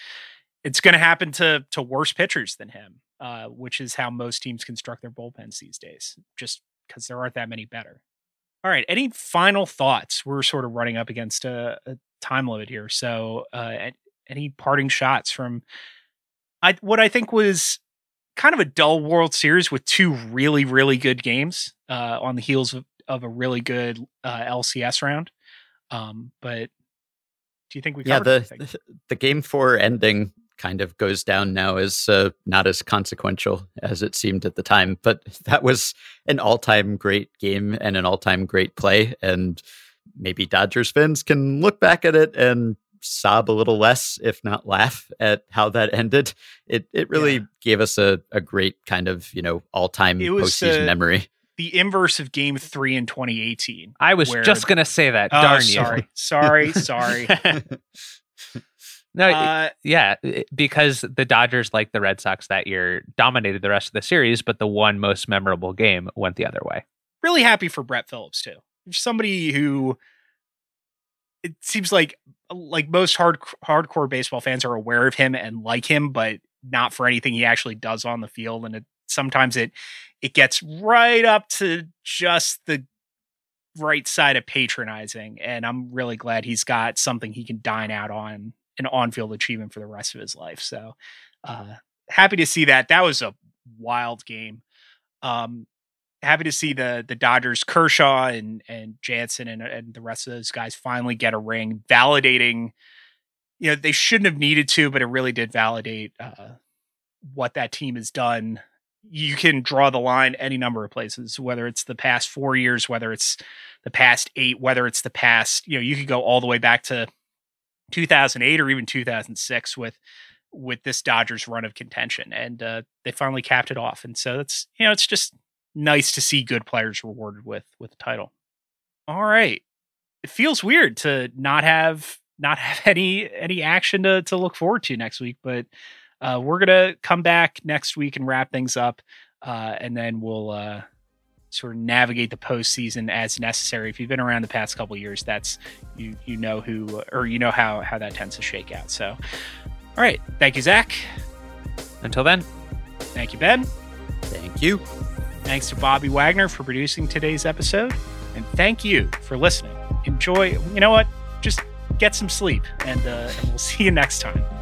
it's going to happen to worse pitchers than him, which is how most teams construct their bullpens these days, just because there aren't that many better. All right. Any final thoughts? We're sort of running up against a time limit here. So any parting shots from what I think was kind of a dull World Series with two really, really good games on the heels of a really good LCS round. But do you think we covered everything? The game four ending kind of goes down now as not as consequential as it seemed at the time. But that was an all-time great game and an all-time great play. And maybe Dodgers fans can look back at it and sob a little less, if not laugh, at how that ended. It really gave us a great kind of, all-time postseason memory. The inverse of Game 3 in 2018. I was just going to say that. Oh, darn you. Sorry. No, because the Dodgers, like the Red Sox that year, dominated the rest of the series, but the one most memorable game went the other way. Really happy for Brett Phillips, too. Somebody who, it seems like most hardcore baseball fans are aware of him and like him, but not for anything he actually does on the field. And sometimes it gets right up to just the right side of patronizing. And I'm really glad he's got something he can dine out on, an on-field achievement for the rest of his life. So happy to see that. That was a wild game. Happy to see the Dodgers, Kershaw and Jansen and the rest of those guys finally get a ring, validating, they shouldn't have needed to, but it really did validate what that team has done. You can draw the line any number of places, whether it's the past 4 years, whether it's the past eight, whether it's the past, you could go all the way back to 2008 or even 2006 with this Dodgers run of contention. And they finally capped it off. And so that's, it's just nice to see good players rewarded with the title. All right. It feels weird to not have any action to look forward to next week, but we're going to come back next week and wrap things up, and then we'll sort of navigate the postseason as necessary. If you've been around the past couple of years, that's how that tends to shake out. So, all right. Thank you, Zach. Until then. Thank you, Ben. Thank you. Thanks to Bobby Wagner for producing today's episode. And thank you for listening. Enjoy. You know what? Just get some sleep, and we'll see you next time.